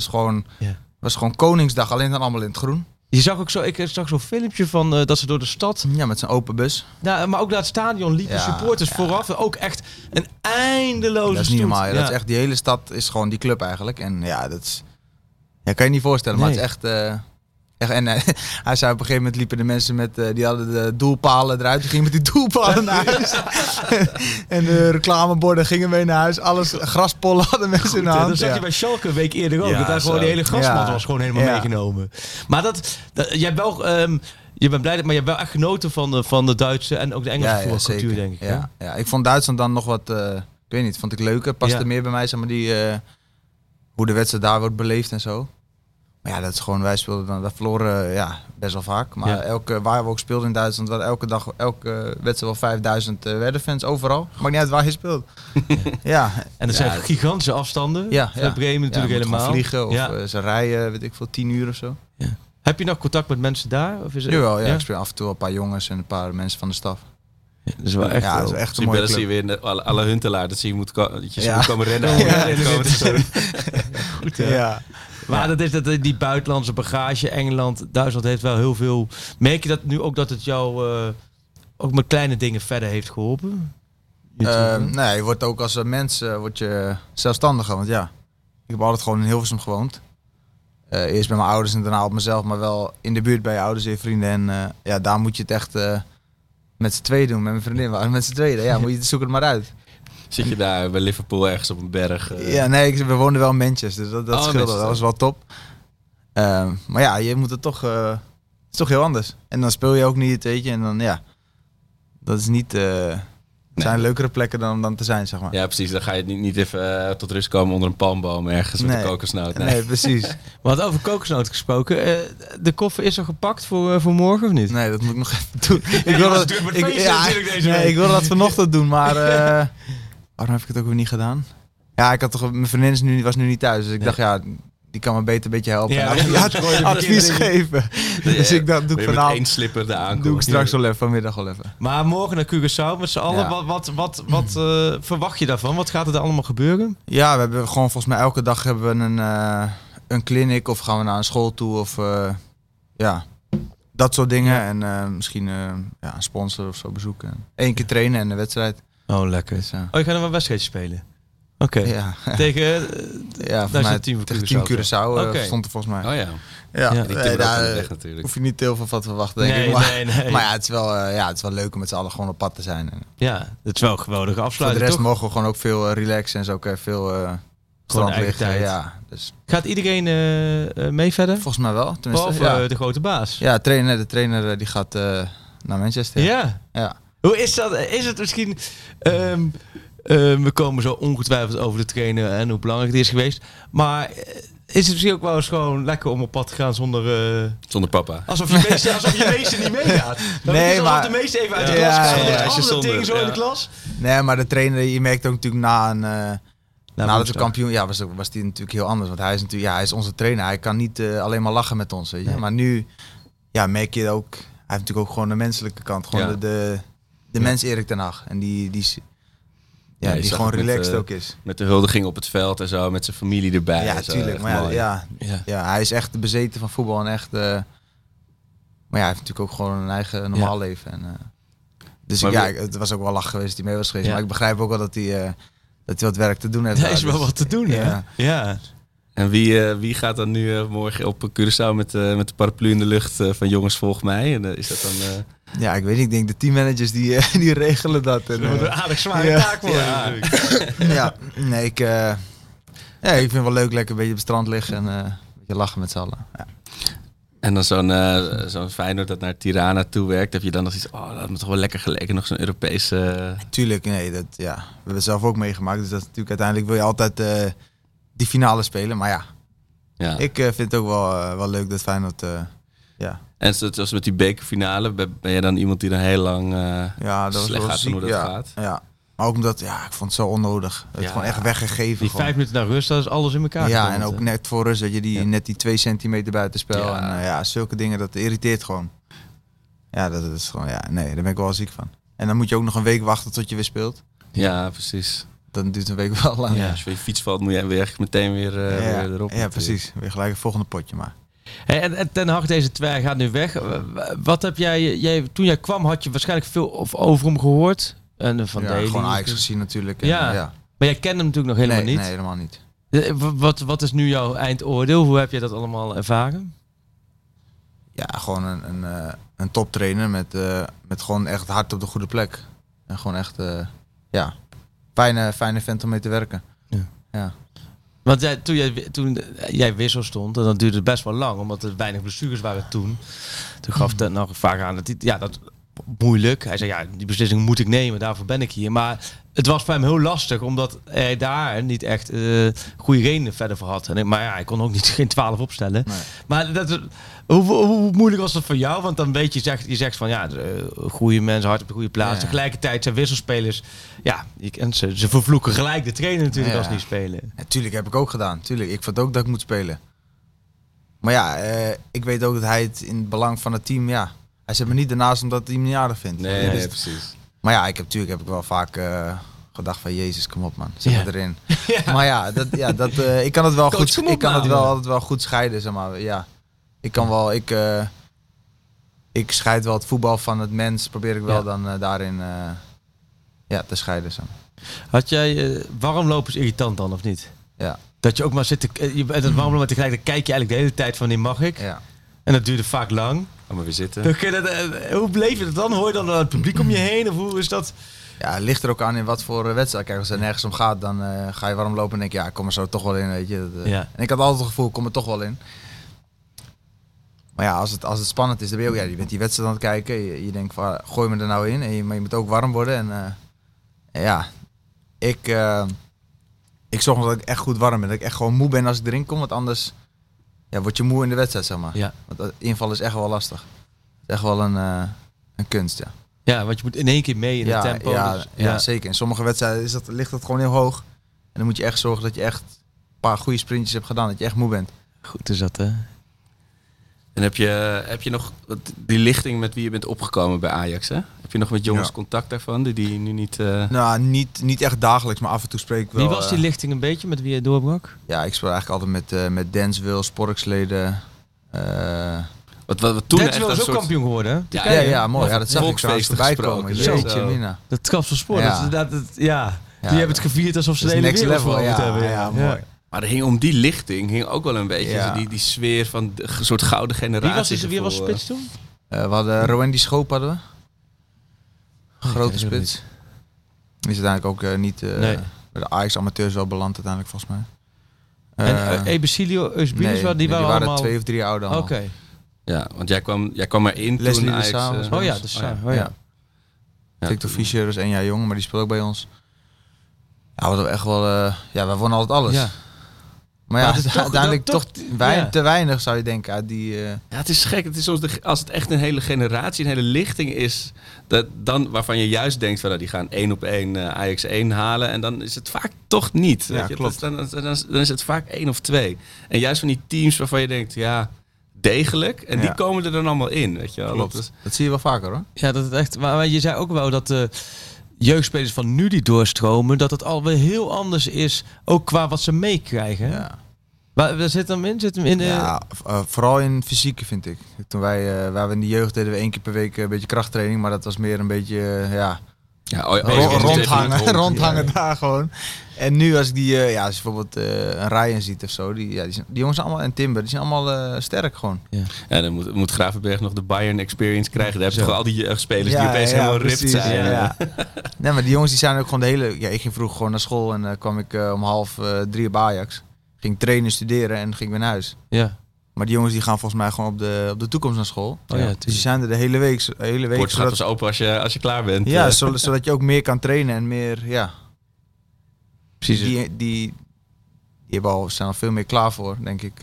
was gewoon Koningsdag, alleen dan allemaal in het groen. Je zag ook zo, ik zag zo'n filmpje van dat ze door de stad... Ja, met zijn open bus. Ja, maar ook naar het stadion liepen supporters vooraf. Ook echt een eindeloze stoet. Dat is niet normaal. Ja. Dat is echt, die hele stad is gewoon die club eigenlijk. En ja, dat is... Ja, kan je niet voorstellen, maar het is echt... En hij zei op een gegeven moment liepen de mensen met... die hadden de doelpalen eruit. Die gingen met die doelpalen naar huis. En de reclameborden gingen mee naar huis. Alles, graspollen hadden mensen in de hand. Dat zag je bij Schalke een week eerder ook. Dat daar gewoon de hele grasmat was gewoon helemaal meegenomen. Maar jij hebt wel... je bent blij, maar je hebt wel echt genoten van de Duitse en ook de Engelse cultuur, denk ik. Ja. Ja, ik vond Duitsland dan nog wat... ik weet niet, vond ik leuker. Paste meer bij mij, zeg maar, hoe de wedstrijd daar wordt beleefd en zo. Ja, dat is gewoon, wij speelden dan, dat verloren best wel vaak. Maar waar we ook speelden in Duitsland, waren elke wedstrijd wel 5000 Werderfans overal. Maakt niet uit waar je speelt. En dat zijn gigantische afstanden. Ja, ja. Bremen natuurlijk helemaal. Vliegen of ze rijden, weet ik veel, 10 uur of zo. Ja. Heb je nog contact met mensen daar? Of is het... Jawel, ik speel af en toe een paar jongens en een paar mensen van de staf. Ja, dat is wel echt, dat is echt een mooie club. Zie je weer alle Huntelaar, dat zie je moet komen rennen. Goed, maar dat is die buitenlandse bagage, Engeland, Duitsland heeft wel heel veel. Merk je dat nu ook, dat het jou ook met kleine dingen verder heeft geholpen? Nee, je wordt ook als mens word je zelfstandiger. Want ik heb altijd gewoon in Hilversum gewoond. Eerst bij mijn ouders en daarna op mezelf, maar wel in de buurt bij je ouders en je vrienden. En daar moet je het echt met z'n tweeën doen, met mijn vriendin. Maar met z'n tweeën, moet je zoek het maar uit. Zit je daar bij Liverpool ergens op een berg? We woonden wel in Manchester, dus dat scheelde. Dat was wel top. Maar je moet het toch... het is toch heel anders. En dan speel je ook niet, weet je. En dan, dat is niet... zijn leukere plekken dan om dan te zijn, zeg maar. Ja, precies. Dan ga je niet even tot rust komen onder een palmboom ergens met een kokosnoot. Nee, precies. Want over kokosnoot gesproken. De koffer is al gepakt voor morgen, of niet? Nee, dat moet ik nog even doen. Ik wilde dat vanochtend doen, maar... Waarom heb ik het ook weer niet gedaan? Ja, ik had toch, mijn vriendin was nu niet thuis. Dus ik dacht, die kan me beter een beetje helpen. Ja, advies geven. Dus ik dacht, doe ik vanavond. Eén slipper eraan. Doe ik straks wel even, vanmiddag wel even. Maar morgen naar Curaçao met z'n allen. Ja. Wat verwacht je daarvan? Wat gaat er allemaal gebeuren? Ja, we hebben gewoon volgens mij elke dag hebben we een clinic. Of gaan we naar een school toe. Of Dat soort dingen. Ja. En misschien een sponsor of zo bezoeken. Eén keer trainen en de wedstrijd. Oh, lekker. Dus, oh, je gaat nog een wedstrijdje spelen? Oké. Okay. Ja. Tegen? Ja, vanuit Team Curaçao stond er volgens mij. Oh ja. Ja, daar hoef je niet heel veel van te verwachten, denk ik. Maar, nee. Maar ja, het is wel leuk om met z'n allen gewoon op pad te zijn. Ja, het is wel een geweldige afsluiting. Voor de rest mogen we gewoon ook veel relaxen en zo ook veel strand liggen. Ja, dus. Gaat iedereen mee verder? Volgens mij wel. Behalve de grote baas. Ja, de trainer die gaat naar Manchester. Ja. Ja. Hoe is dat? Is het misschien... we komen zo ongetwijfeld over de trainer en hoe belangrijk die is geweest. Maar... is het misschien ook wel eens gewoon lekker om op pad te gaan zonder... zonder papa. Alsof je meester niet meegaat. Nee, maar... de meester even uit de klas gaat. In de klas. Nee, maar de trainer, je merkt ook natuurlijk nadat de kampioen... Ja, was die natuurlijk heel anders. Want hij is natuurlijk... Ja, hij is onze trainer. Hij kan niet alleen maar lachen met ons, weet je. Nee. Maar nu merk je ook... Hij heeft natuurlijk ook gewoon de menselijke kant. Gewoon de mens Erik ten Hag. En die is... Ja, die gewoon relaxed ook is. Met de huldiging op het veld en zo, met zijn familie erbij. Ja, tuurlijk. Maar hij is echt bezeten van voetbal en echt... maar hij heeft natuurlijk ook gewoon een eigen normaal leven. En, het was ook wel lach geweest dat hij mee was geweest. Ja. Maar ik begrijp ook wel dat hij wat werk te doen heeft. Hij is wel wat te doen, hè? Ja. En wie gaat dan nu morgen op Curaçao met de paraplu in de lucht van jongens volg mij? En is dat dan... Ja, ik weet niet. Ik denk de teammanagers die regelen dat. Dat moet een aardig zware taak worden. Ja. Ik vind het wel leuk. Lekker een beetje op het strand liggen en een beetje lachen met z'n allen. Ja. En dan zo'n Feyenoord dat naar Tirana toe werkt. Heb je dan nog iets, dat moet toch wel lekker geleken. Nog zo'n Europese... Tuurlijk, nee. We hebben het zelf ook meegemaakt. Dus dat is natuurlijk uiteindelijk wil je altijd die finale spelen. Maar ik vind het ook wel leuk dat Feyenoord... En zoals met die bekerfinale, ben je dan iemand die dan heel lang dat slecht gaat van hoe dat gaat? Ja, maar ook omdat, ik vond het zo onnodig. Het gewoon echt weggegeven. Die 5 minuten naar rust, dat is alles in elkaar. Ja, en ook net voor rust, dat je net die 2 centimeter buitenspel. Ja. En zulke dingen, dat irriteert gewoon. Ja, dat is gewoon, daar ben ik wel ziek van. En dan moet je ook nog een week wachten tot je weer speelt. Ja, precies. Dan duurt een week wel lang. Ja, als je je fiets valt, moet je echt meteen weer erop. Ja, precies. Weer gelijk het volgende potje maar. Hey, en Ten Hag, deze twijg gaat nu weg. Wat heb jij... Toen jij kwam had je waarschijnlijk veel over hem gehoord. En van Daley. Gewoon Ajax gezien natuurlijk. Ja. Maar jij kende hem natuurlijk nog helemaal niet. Nee, helemaal niet. Wat is nu jouw eindoordeel? Hoe heb jij dat allemaal ervaren? Ja, gewoon een toptrainer met gewoon echt hart op de goede plek. En gewoon echt... Fijne vent om mee te werken. Ja. Want toen jij wissel stond, en dat duurde het best wel lang, omdat er weinig blessures waren toen. Toen gaf Ten Hag vaak aan dat moeilijk. Hij zei, die beslissing moet ik nemen, daarvoor ben ik hier. Maar het was voor hem heel lastig, omdat hij daar niet echt goede redenen verder voor had. Maar hij kon ook niet geen 12 opstellen. Nee. Maar hoe moeilijk was dat voor jou? Want dan weet je, je zegt van goede mensen, hard op de goede plaats. Ja. Tegelijkertijd zijn wisselspelers, ze vervloeken gelijk de trainer natuurlijk als ze niet spelen. Natuurlijk heb ik ook gedaan. Tuurlijk, ik vond ook dat ik moet spelen. Maar ik weet ook dat hij het in het belang van het team, hij zet me niet ernaast omdat hij me niet aardig vindt. Nee, dus, precies. Maar ik heb wel vaak gedacht van Jezus, kom op man, zet me erin. Ja. Maar ik kan het wel Coach, goed. Ik kan het wel altijd wel goed scheiden, zeg maar. Ja, ik kan wel. Ik scheid wel het voetbal van het mens. Probeer ik wel dan daarin te scheiden, zeg maar. Had jij warmlopen is irritant dan of niet? Ja. Dat je ook maar zit te dat warmlopen, maar tegelijk dan kijk je eigenlijk de hele tijd van die mag ik. Ja. En dat duurde vaak lang. Oh, maar weer zitten. Hoe bleef je dat dan? Hoor je dan het publiek om je heen? Of hoe is dat? Ja, het ligt er ook aan in wat voor wedstrijd. Kijk, als het nergens om gaat, dan ga je warm lopen en denk je, ik kom er zo toch wel in, weet je. En ik had altijd het gevoel, ik kom er toch wel in. Maar als het spannend is, dan ben je ook, je bent die wedstrijd aan het kijken. Je denkt van, gooi me er nou in. Maar je moet ook warm worden. Ik zorg dat ik echt goed warm ben. Dat ik echt gewoon moe ben als ik erin kom, want anders... Ja, word je moe in de wedstrijd, zeg maar. Ja. Want invallen is echt wel lastig. Het is echt wel een kunst, ja. Ja, want je moet in één keer mee in het tempo. Ja, dus, zeker. In sommige wedstrijden ligt dat gewoon heel hoog. En dan moet je echt zorgen dat je echt een paar goede sprintjes hebt gedaan. Dat je echt moe bent. Goed is dat, hè. En heb je nog die lichting met wie je bent opgekomen bij Ajax, hè? Heb je nog met jongens contact daarvan? Die nu niet... Nou, niet echt dagelijks, maar af en toe spreek ik wel... Wie was die lichting een beetje met wie je doorbrak? Ja, ik speel eigenlijk altijd met Denswil, Sporksleden... Wat toen Dets was ook soort... kampioen geworden, hè? Ja, mooi. Ja, dat zag ik zo voorbij komen. Jeetje, Mina. Dat kapselsport. Ja. Die hebben het gevierd alsof ze de hele wereld veranderd hebben. Ja, mooi. Maar er hing om die lichting hing ook wel een beetje die sfeer van een soort gouden generatie. Wie was spits toen? We hadden Roendi Schoop hadden we. Grote spits. Die is uiteindelijk ook niet bij de Ajax amateurs wel beland uiteindelijk volgens mij. En Ebesilio, Eusbilis, die waren allemaal... 2 of 3 jaar ouder allemaal. Okay. Ja, want jij kwam erin toen Ajax... Victor Fischer was 1 jaar jong, maar die speelde ook bij ons. Ja, we hadden echt wel... wij wonnen altijd alles. Ja. Maar ja, uiteindelijk toch te weinig zou je denken. Het is gek. Het is soms als het echt een hele generatie, een hele lichting is... waarvan je juist denkt, van, die gaan 1 op 1 Ajax 1 halen... en dan is het vaak toch niet. Ja, klopt. Dan is het vaak 1 of 2. En juist van die teams waarvan je denkt, degelijk. En die komen er dan allemaal in. Weet je wel. Klopt. Dat zie je wel vaker, hoor. Ja, dat het echt... Maar je zei ook wel dat... jeugdspelers van nu die doorstromen, dat het alweer heel anders is, ook qua wat ze meekrijgen. Ja. Waar zit hem in? Vooral in fysieke, vind ik. Toen waar we in de jeugd deden we 1 keer per week een beetje krachttraining, maar dat was meer een beetje, rondhangen daar gewoon. En nu als ik die, als je bijvoorbeeld een Ryan ziet of zo, die jongens zijn allemaal, en Timber, die zijn allemaal sterk gewoon. Ja. En dan moet Gravenberg nog de Bayern experience krijgen. Daar heb je toch al die jeugdspelers die opeens helemaal ripped zijn. Ja. Nee, maar die jongens die zijn ook gewoon de hele... Ja, ik ging vroeg gewoon naar school en kwam ik om 2:30 bij Ajax. Ging trainen, studeren en ging weer naar huis. Ja. Maar die jongens die gaan volgens mij gewoon op de toekomst naar school. Oh, ja, dus die zijn er de hele week. Poort gaat dus open als je klaar bent. Ja, zodat je ook meer kan trainen en meer... Ja. Precies. Die zijn al veel meer klaar voor, denk ik.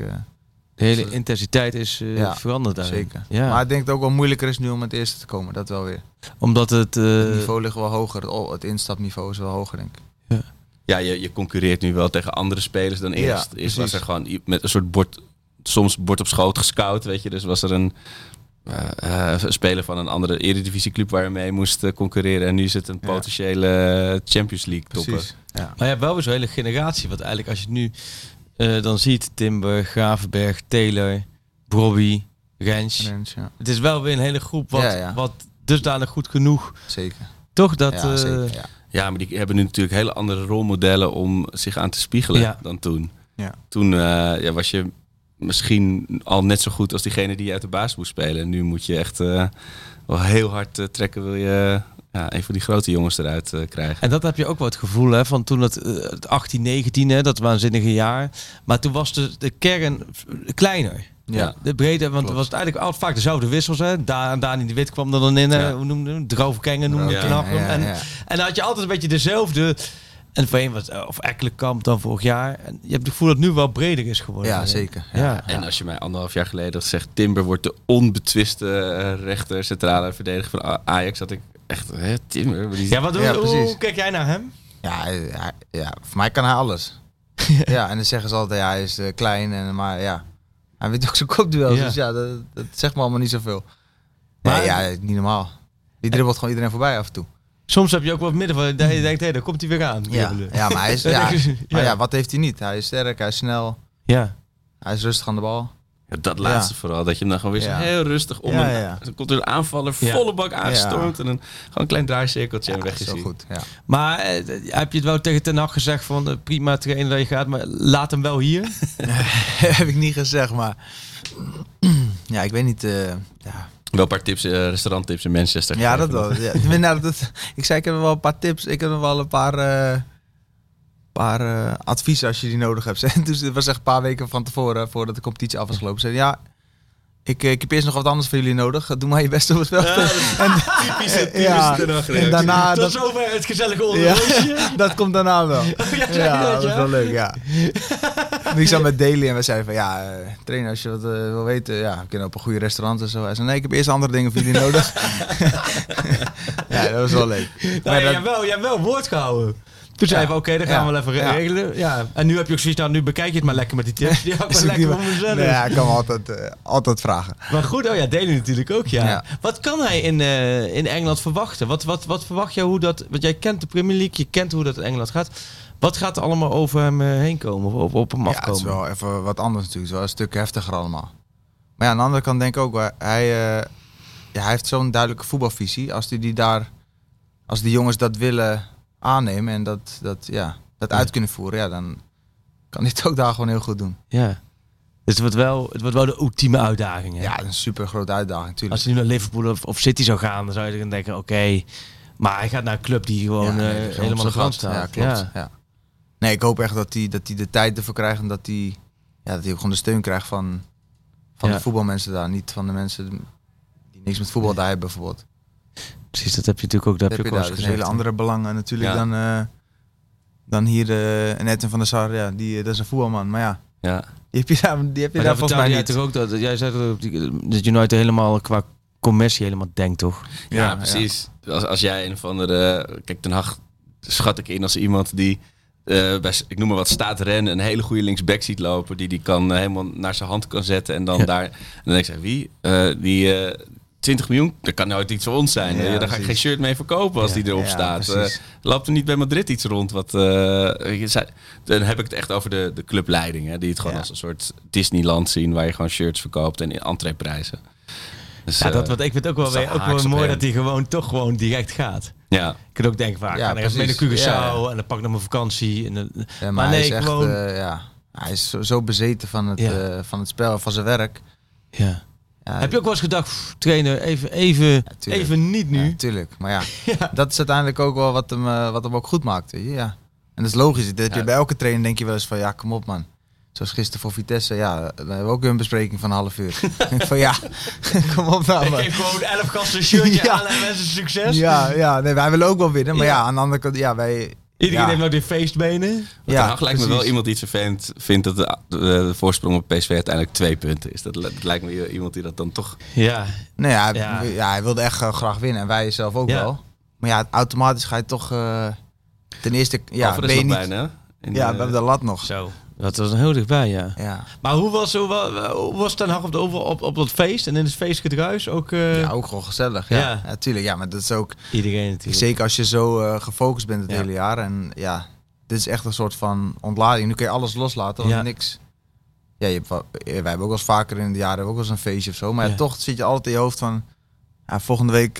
De hele intensiteit is veranderd eigenlijk. Zeker. Ja. Maar ik denk dat het ook wel moeilijker is nu om het eerste te komen. Dat wel weer. Omdat het niveau ligt wel hoger. Het instapniveau is wel hoger, denk ik. Ja, je concurreert nu wel tegen andere spelers dan eerst. Ja, eerst was er gewoon met een soort bord op schoot gescout, weet je. Dus was er een speler van een andere eredivisieclub waar je mee moest concurreren. En nu is het een potentiële Champions League topper. Ja. Maar je hebt wel weer zo'n hele generatie. Want eigenlijk als je het nu dan ziet. Timber, Gravenberg, Taylor, Brobbey, Rens. Het is wel weer een hele groep wat dusdanig goed genoeg. Zeker. Toch dat... Ja, maar die hebben nu natuurlijk hele andere rolmodellen om zich aan te spiegelen dan toen. Ja. Toen was je... misschien al net zo goed als diegene die je uit de baas moest spelen. En nu moet je echt wel heel hard trekken. Wil je een van die grote jongens eruit krijgen. En dat heb je ook wel het gevoel hè, van toen dat 18, 19, hè, dat waanzinnige jaar. Maar toen was de kern kleiner. Ja. De breedte, want het was eigenlijk altijd vaak dezelfde wissels. Hè. Dani de Wit kwam er dan in. Hoe noemde hem? Drovekengen noemde hem. En dan had je altijd een beetje dezelfde... En voorheen was of Ekkelenkamp dan vorig jaar. En je hebt het gevoel dat het nu wel breder is geworden. Ja, zeker. Ja. En als je mij 1,5 jaar geleden had gezegd... Timber wordt de onbetwiste rechter, centrale verdediger van Ajax... had ik echt... Hè, Timber? Die... Ja, wat hoe kijk jij naar hem? Ja, voor mij kan hij alles. En dan zeggen ze altijd... Ja, hij is klein, maar hij weet ook zijn kopduels. Ja. Dus dat zegt me allemaal niet zoveel. Maar niet normaal. Die dribbelt gewoon iedereen voorbij af en toe. Soms heb je ook wat midden van je denkt, daar komt hij weer aan. Ja, maar hij is... wat heeft hij niet? Hij is sterk, hij is snel. Ja. Hij is rustig aan de bal. Ja, dat laatste vooral, dat je hem dan gewoon weer heel rustig om... Dan komt er een aanvaller volle bak aangestormd en dan gewoon een klein draaicirkeltje en weg is zo goed. Ja. Maar heb je het wel tegen Ten Hag gezegd van prima trainen dat je gaat, maar laat hem wel hier? Heb ik niet gezegd, maar... ja, ik weet niet... Wel een paar tips, restauranttips in Manchester. Ja, dat wel. Ja. Ik zei, ik heb wel een paar tips. Ik heb wel een paar adviezen als je die nodig hebt. En toen was echt een paar weken van tevoren, voordat de competitie af was gelopen. Zei, ik heb eerst nog wat anders voor jullie nodig. Doe maar je best op het veld. Ja, typisch. En daarna, tot zover het gezellige onderwijsje. Dat komt daarna wel. Dat is wel leuk, Ik zat met Daley en we zeiden van, trainer, als je wat wil weten, we kunnen op een goede restaurant en zo. Hij zei, nee, ik heb eerst andere dingen voor jullie nodig. Dat was wel leuk. Jij hebt wel woord gehouden. Toen zei we, oké, dan gaan we wel even regelen. Ja. En nu heb je ook zoiets, nu bekijk je het maar lekker met die tips. Die ook wel lekker om mezelf. Nee, ik kan altijd vragen. Maar goed, Daley natuurlijk ook, Wat kan hij in Engeland verwachten? Wat verwacht jij hoe dat... Want jij kent de Premier League, je kent hoe dat in Engeland gaat. Wat gaat er allemaal over hem heen komen? Of op hem afkomen? Ja, het is wel even wat anders natuurlijk. Het is wel een stuk heftiger allemaal. Maar ja, aan de andere kant denk ik ook, hij heeft zo'n duidelijke voetbalvisie. Als die jongens dat willen aannemen en dat uit kunnen voeren, ja, dan kan hij het ook daar gewoon heel goed doen. Ja. Dus het wordt wel de ultieme uitdaging. Hè? Ja, een super grote uitdaging natuurlijk. Als hij nu naar Liverpool of City zou gaan, dan zou je dan denken, oké, maar hij gaat naar een club die gewoon helemaal de grond staat. Ja, klopt. Ja. Ja. Nee, ik hoop echt dat hij de tijd ervoor krijgt en dat hij ook gewoon de steun krijgt van de voetbalmensen daar. Niet van de mensen die niks met voetbal daar hebben bijvoorbeeld. Precies, dat heb je natuurlijk ook. Dat is een hele andere belangen natuurlijk dan hier een Edwin van der Sar. Ja, dat is een voetbalman, maar ja. Ja. Die heb je daar volgens mij niet. Toch ook dat, jij zei dat United helemaal qua commercie helemaal denkt, toch? Ja precies. Ja. Als jij een of andere... Kijk, Ten Hag schat ik in als iemand die... ik noem maar wat, staat rennen, een hele goede linksback ziet lopen... die kan helemaal naar zijn hand kan zetten en dan daar... En dan denk ik, wie? 20 miljoen? Dat kan nooit iets voor ons zijn. Ja, daar ga ik geen shirt mee verkopen als die erop staat. Loopt er niet bij Madrid iets rond? Dan heb ik het echt over de clubleiding. Hè, die het gewoon als een soort Disneyland zien... waar je gewoon shirts verkoopt en in entreeprijzen. Dus, ik vind het ook wel mooi dat hij gewoon toch gewoon direct gaat. Ja. Ik kan ook denken vaak, ik ga mee naar Curaçao en dan pak ik nog mijn vakantie. En dan, maar nee, hij is echt, gewoon... hij is zo bezeten van het spel, van zijn werk. Ja. Heb je ook wel eens gedacht, trainer, even niet nu? Ja, tuurlijk, maar dat is uiteindelijk ook wel wat hem ook goed maakt. Ja. En dat is logisch, dat je bij elke trainer denk je wel eens van, ja, kom op man. Zoals gisteren voor Vitesse, daar hebben we ook een bespreking van een half uur. Van kom op nou. Ik geef gewoon 11 gasten een shirtje aan en mensen succes. Ja, nee, wij willen ook wel winnen, maar aan de andere kant, wij... Iedereen heeft nog die feestbenen. Ja, Ten Hag lijkt me wel iemand die het vervelend vindt dat de voorsprong op PSV uiteindelijk 2 punten is. Dat lijkt me iemand die dat dan toch... Ja. Nee, hij wilde echt graag winnen en wij zelf ook wel. Maar automatisch ga je toch... ten eerste... Ja, ben je niet... bijna, we hebben de lat nog. Zo. Dat was een heel dichtbij, ja. Maar hoe was Ten Hag op dat feest en in het feestgedruis ook? Ja, ook gewoon gezellig. Ja, natuurlijk. Ja, maar dat is ook iedereen natuurlijk. Zeker als je zo gefocust bent het hele jaar en dit is echt een soort van ontlading. Nu kun je alles loslaten, want niks. Ja, wij hebben ook wel eens vaker in het jaar hebben ook wel eens een feestje of zo, maar toch zit je altijd in je hoofd van, volgende week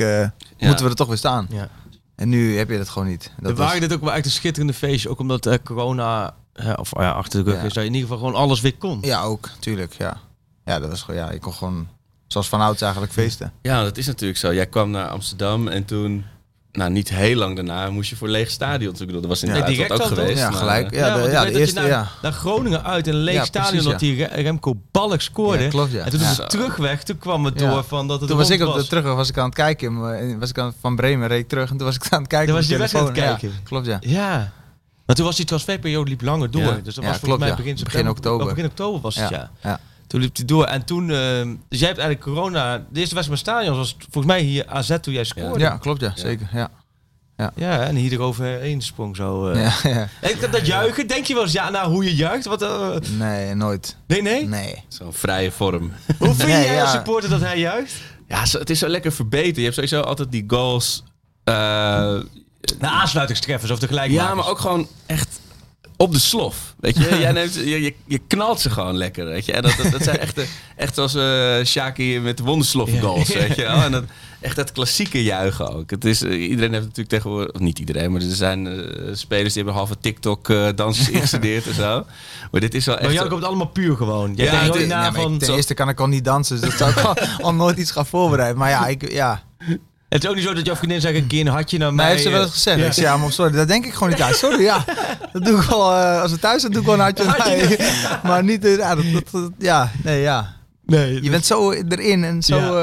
moeten we er toch weer staan. Ja. En nu heb je dat gewoon niet. Dat waren dit ook wel echt een schitterende feestje, ook omdat corona. Achter de rug is dat je in ieder geval gewoon alles weer kon. Ja, ook, tuurlijk, Ja, dat was gewoon, ik kon gewoon, zoals vanouds eigenlijk, feesten. Ja, dat is natuurlijk zo. Jij kwam naar Amsterdam en toen, niet heel lang daarna, moest je voor leeg stadion. Dat was in het uitland ook geweest. Ja, gelijk. De eerste, naar Groningen uit een leeg stadion, dat die Remco Balk scoorde. Ja, klopt, ja. En toen was het terugweg, toen kwam het door van dat het toen rond was. Toen was ik op de terugweg, was ik aan het kijken. Was ik van Bremen, reed ik terug en toen was ik aan het kijken. Toen was je weg aan het kijken. Klopt, ja. Maar toen was die transferperiode liep langer door. Ja. Dus dat was volgens mij begin oktober was het, ja. Toen liep die door. En toen... dus jij hebt eigenlijk corona... De eerste wedstrijd met stadions was volgens mij hier AZ toen jij scoorde. Ja, klopt, ja. Zeker, ja. Ja, en hier eroverheen sprong zo. Dat juichen, denk je wel eens hoe je juicht? Wat, nee, nooit. Nee? Zo'n vrije vorm. Hoe vind jij als supporter dat hij juicht? Ja, het is zo lekker verbeterd. Je hebt sowieso altijd die goals... de aansluitingstreffers of de gelijkmakers. Ja, maar ook gewoon echt op de slof. Weet je, je knalt ze gewoon lekker. Weet je? En dat zijn echt zoals Shaki met de wonderslof goals. Weet je? Oh, en echt dat klassieke juichen ook. Het is, iedereen heeft natuurlijk tegenwoordig... Of niet iedereen, maar er zijn spelers die hebben halve TikTok-dansjes ingestudeerd en zo. Maar dit is wel echt... Maar jij komt het allemaal puur gewoon. Ten eerste kan ik al niet dansen, dus dat zou ik al nooit iets gaan voorbereiden. Maar het is ook niet zo dat jouw vriendin zegt, een keer een hartje naar mij. Nee, heeft ze wel eens gezegd. Ja. Ik zei, maar sorry, dat denk ik gewoon niet aan. Sorry, dat doe ik wel. Als we thuis zijn, doe ik wel een hartje naar mij. Maar niet, Nee, je bent zo erin en zo,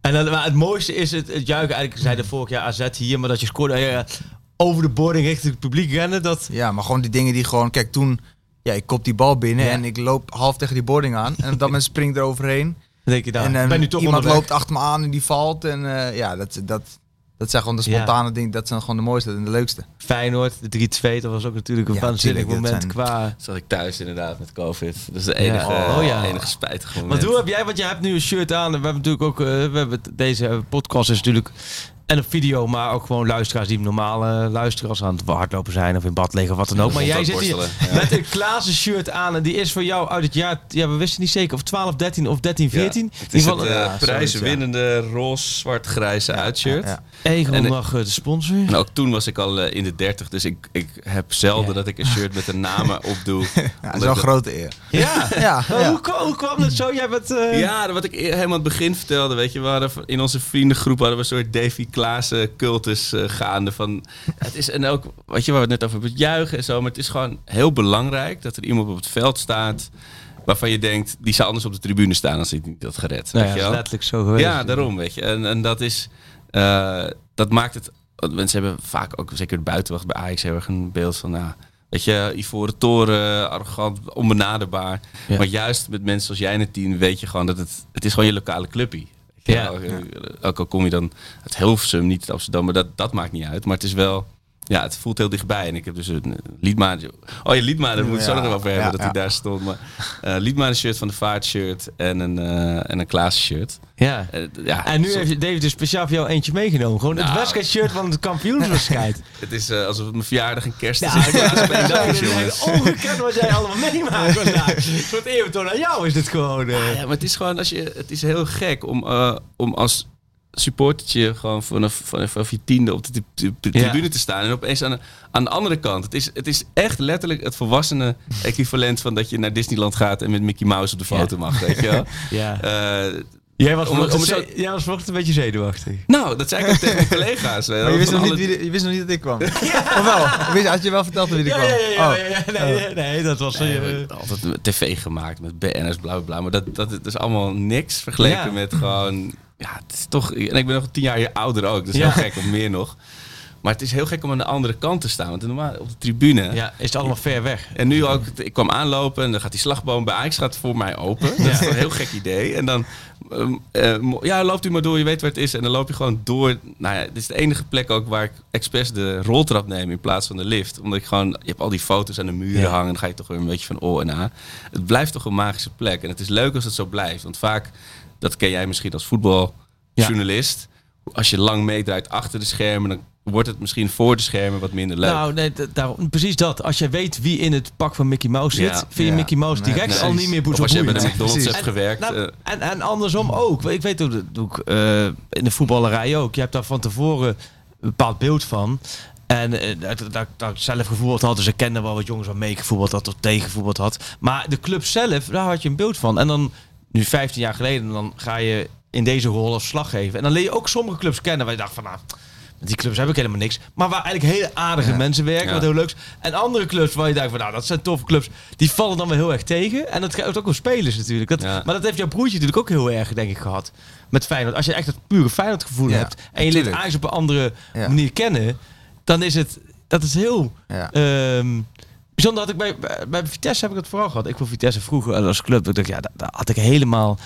En dan, maar het mooiste is het juichen. Eigenlijk zei de vorig jaar AZ hier, maar dat je scoorde over de boarding richting het publiek rennen. Dat... Ja, maar gewoon die dingen die gewoon, kijk toen, ik kop die bal binnen en ik loop half tegen die boarding aan. En op dat moment springt er overheen. Denk je dan, ben je toch iemand onderweg. Loopt achter me aan en die valt. En dat zijn gewoon de spontane dingen. Dat zijn gewoon de mooiste en de leukste. Feyenoord, de 3-2, dat was ook natuurlijk een waanzinnig moment. Zat ik thuis inderdaad met COVID. Dat is de enige, enige spijtige moment. Want hoe heb jij, want jij hebt nu een shirt aan. We hebben natuurlijk ook, deze podcast is natuurlijk En op video, maar ook gewoon luisteraars die normale luisteraars aan het hardlopen zijn of in bad liggen of wat dan ook. Maar jij zit hier met een Klaassen shirt aan en die is voor jou uit het jaar, ja, we wisten niet zeker of 12, 13 of 13, 14. Ja, het is het prijzenwinnende roze, zwart, grijze uitshirt. Ja, ja. En nog de sponsor. En ook toen was ik al in de 30, dus ik heb zelden dat ik een shirt met een namen opdoe. Ja, dat is wel een grote eer. Ja. Hoe kwam dat zo? Jij bent, Ja, wat ik helemaal aan het begin vertelde, weet je, we hadden in onze vriendengroep hadden we een soort Davy Klaassen cultus gaande van, het is, en ook wat je, waar we het net over hebben, juichen en zo, maar het is gewoon heel belangrijk dat er iemand op het veld staat waarvan je denkt, die zou anders op de tribune staan als hij niet had gered. Nou, weet je wel? Letterlijk zo geweest. Ja, daarom, weet je. En dat is, dat maakt het, want mensen hebben vaak ook, zeker de buitenwacht bij Ajax, heel erg een beeld van, nou, weet je, Ivoren Toren, arrogant, onbenaderbaar. Ja. Maar juist met mensen als jij in het team weet je gewoon dat het is gewoon je lokale clubpie. Ja. Ook al kom je dan uit Hilversum, niet uit Amsterdam, maar dat maakt niet uit. Maar het is wel, ja, het voelt heel dichtbij. En ik heb dus een Liedman. Oh ja, Liedman, daar moet ik zo nog wel over hebben dat hij daar stond. Maar Liedman shirt van de Vaart shirt en een Klaassen shirt. Ja. Ja, en nu heeft David dus speciaal voor jou eentje meegenomen. Gewoon het wedstrijd shirt van de kampioenswedstrijd. Het is alsof het mijn verjaardag en kerst is. Het is ongekend wat jij allemaal meemaakt vandaag. Voor het eerbetoon aan jou is dit gewoon. Ja, maar het is gewoon, het is heel gek om als supportertje gewoon vanaf je tiende op de tribune te staan. En opeens aan de andere kant. Het is echt letterlijk het volwassene equivalent van dat je naar Disneyland gaat en met Mickey Mouse op de foto mag. Weet je wel? Ja. Jij was vanochtend een beetje zenuwachtig. Nou, dat zei ik ook tegen mijn collega's. Maar je wist nog niet dat ik kwam. Of wel? Had je wel verteld wie er kwam? Nee, dat was... altijd tv gemaakt met BN'ers, bla bla bla. Maar dat is allemaal niks vergeleken met gewoon... Ja, het is toch... En ik ben nog 10 jaar ouder ook. Dat is heel gek, of meer nog. Maar het is heel gek om aan de andere kant te staan. Want normaal op de tribune... Ja, is het allemaal ver weg. En nu ook... Ik kwam aanlopen en dan gaat die slagboom bij Ajax gaat voor mij open. Dat is een heel gek idee. En dan... loopt u maar door. Je weet waar het is. En dan loop je gewoon door. Nou ja, dit is de enige plek ook waar ik expres de roltrap neem in plaats van de lift. Omdat ik gewoon... Je hebt al die foto's aan de muren hangen. En dan ga je toch weer een beetje van o en a. Het blijft toch een magische plek. En het is leuk als het zo blijft. Want vaak... Dat ken jij misschien als voetbaljournalist. Ja. Als je lang meedraait achter de schermen, dan wordt het misschien voor de schermen wat minder leuk. Nou, nee, precies dat. Als je weet wie in het pak van Mickey Mouse zit, vind je Mickey Mouse direct al niet meer boos op. Als je bij de McDonald's hebt gewerkt. En andersom ook. Ik weet dat doe ik in de voetballerij ook. Je hebt daar van tevoren een bepaald beeld van. En dat ik zelf gevoetbald had, dus ik kende wel wat jongens waar meegevoetbald had of tegengevoetbald had. Maar de club zelf, daar had je een beeld van. En dan... Nu 15 jaar geleden, dan ga je in deze rol afslag geven. En dan leer je ook sommige clubs kennen. Waar je dacht van, nou, met die clubs heb ik helemaal niks. Maar waar eigenlijk hele aardige mensen werken, wat heel leuks. En andere clubs waar je dacht van, nou, dat zijn toffe clubs. Die vallen dan wel heel erg tegen. En dat gaat ook om spelers natuurlijk. Maar dat heeft jouw broertje natuurlijk ook heel erg, denk ik, gehad. Met Feyenoord. Als je echt dat pure Feyenoord gevoel hebt. En je leert Ajax op een andere manier kennen. Dan is het, dat is heel... Bijzonder had ik bij Vitesse heb ik het vooral gehad. Ik vond Vitesse vroeger als club, ik dacht, daar had ik helemaal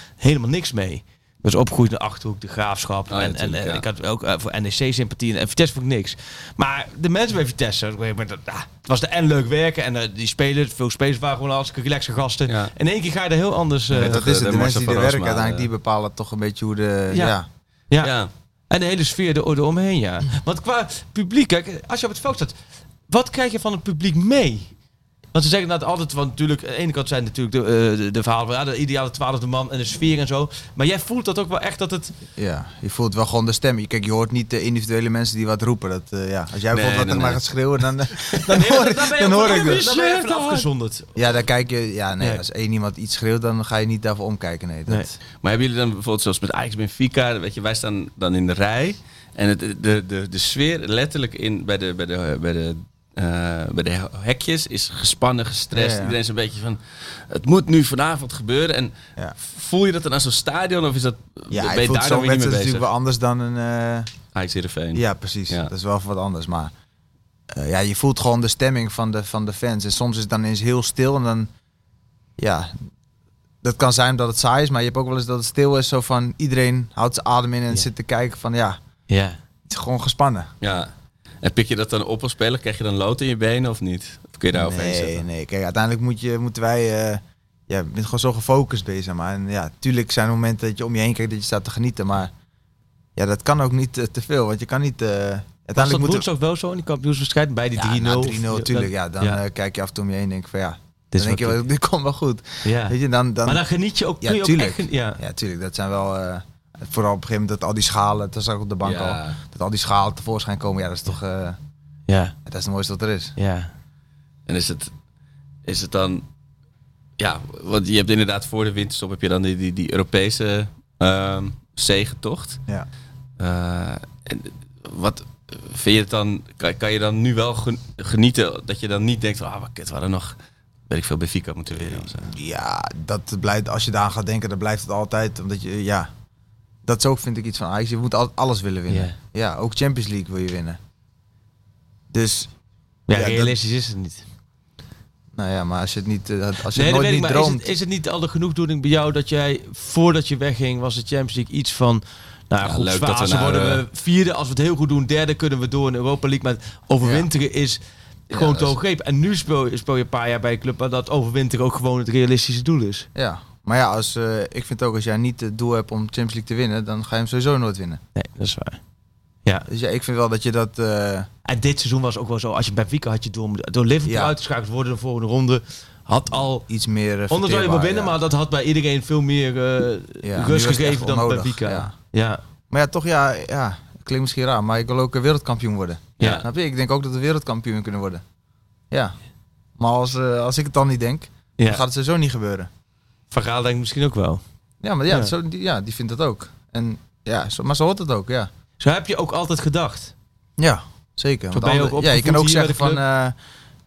niks mee. Ik was opgegroeid in de Achterhoek, de Graafschap. En ik had ook voor NEC sympathie en Vitesse vond ik niks. Maar de mensen bij Vitesse, het was leuk werken. En die spelers, veel spelers waren gewoon hartstikke relaxe gasten. Ja. In één keer ga je er heel anders... dat is het, de mensen die er werken uiteindelijk, die bepalen toch een beetje hoe de... Ja. En de hele sfeer eromheen, Want qua publiek, kijk, als je op het veld staat, wat krijg je van het publiek mee? Want ze zeggen dat altijd, want natuurlijk, aan de ene kant zijn natuurlijk de verhalen van de ideale 12e man en de sfeer en zo. Maar jij voelt dat ook wel echt dat het... Ja, je voelt wel gewoon de stem. Kijk, je hoort niet de individuele mensen die wat roepen. Dat, als jij bijvoorbeeld maar gaat schreeuwen, dan hoor ik dat. Dan ben je even afgezonderd. Ja, dan kijk je... Ja, nee. Als één iemand iets schreeuwt, dan ga je niet daarvoor omkijken. Nee. Maar hebben jullie dan bijvoorbeeld zoals met Ajax Benfica, weet je, wij staan dan in de rij. En de sfeer letterlijk bij de hekjes is gespannen, gestrest. Iedereen is een beetje van, het moet nu vanavond gebeuren. En voel je dat dan aan zo'n stadion of is dat? Ja, ben je daar dan weer niet mee bezig? Het is natuurlijk wel anders dan een Ajax-Heerenveen. Ja, precies. Ja. Dat is wel wat anders. Maar je voelt gewoon de stemming van de fans. En soms is het dan eens heel stil en dan, dat kan zijn dat het saai is, maar je hebt ook wel eens dat het stil is. Zo van iedereen houdt zijn adem in en zit te kijken van het is gewoon gespannen. Ja. En pik je dat dan op als speler? Krijg je dan lood in je benen of niet? Of kun je daar overheen zetten? Nee. Kijk, uiteindelijk moeten wij... je bent gewoon zo gefocust bezig. Maar en, natuurlijk zijn er momenten dat je om je heen kijkt dat je staat te genieten. Maar Ja, dat kan ook niet te veel, want je kan niet... uiteindelijk moet het ook wel zo in die kampioenswedstrijd bij die 3-0. Ja, 3-0 natuurlijk. Ja, dan kijk je af en toe om je heen en denk van ja... Dan denk je, dit komt wel goed. Ja. Weet je, dan, maar dan geniet je ook. Ja, tuurlijk. Ja, tuurlijk. Dat zijn wel... vooral op een gegeven moment dat al die schalen... Dat zag ik op de bank al. Dat al die schalen tevoorschijn komen. Ja, dat is toch... Dat is het mooiste wat er is. Ja. En is het dan... Ja, want je hebt inderdaad voor de winterstop... heb je dan die Europese zegentocht. Ja. En wat... Vind je het dan... Kan je dan nu wel genieten... Dat je dan niet denkt van... we hadden nog... Ben ik veel bij Fico moeten leren? Ja, dat blijft, als je daar aan gaat denken, dan blijft het altijd. Omdat je, ja, dat is ook, vind ik, iets van Ajax. Je moet altijd alles willen winnen. Yeah. Ja, ook Champions League wil je winnen. Dus... Ja, realistisch is het niet. Nou ja, maar als je het niet... Als je nooit niet droomt... Is het niet al de genoegdoening bij jou dat jij, voordat je wegging, was de Champions League iets van... Nou ja, goed, leuk dat we worden we vierde. Als we het heel goed doen, derde kunnen we door in Europa League. Maar overwinteren is... Gewoon te hoogreep. En nu speel je een paar jaar bij een club waar dat overwinter ook gewoon het realistische doel is. Ja, maar ja, ik vind ook als jij niet het doel hebt om Champions League te winnen, dan ga je hem sowieso nooit winnen. Nee, dat is waar. Ja. Dus ja, ik vind wel dat je dat... En dit seizoen was ook wel zo, als je bij Fico had je door Liverpool uitgeschakeld worden de volgende ronde, had al... Iets meer... Anders zou je wel winnen, maar dat had bij iedereen veel meer rust gegeven dan bij Fico. Ja. Maar ja, toch klinkt misschien raar, maar ik wil ook een wereldkampioen worden. Ja. Snap je? Ik denk ook dat we wereldkampioen kunnen worden. Ja. Maar als ik het dan niet denk, dan gaat het sowieso niet gebeuren. Van Gaal denkt misschien ook wel. Ja, maar die vindt dat ook. En maar zo hoort het ook, ja. Zo heb je ook altijd gedacht. Ja, zeker. Want je kan ook zeggen van,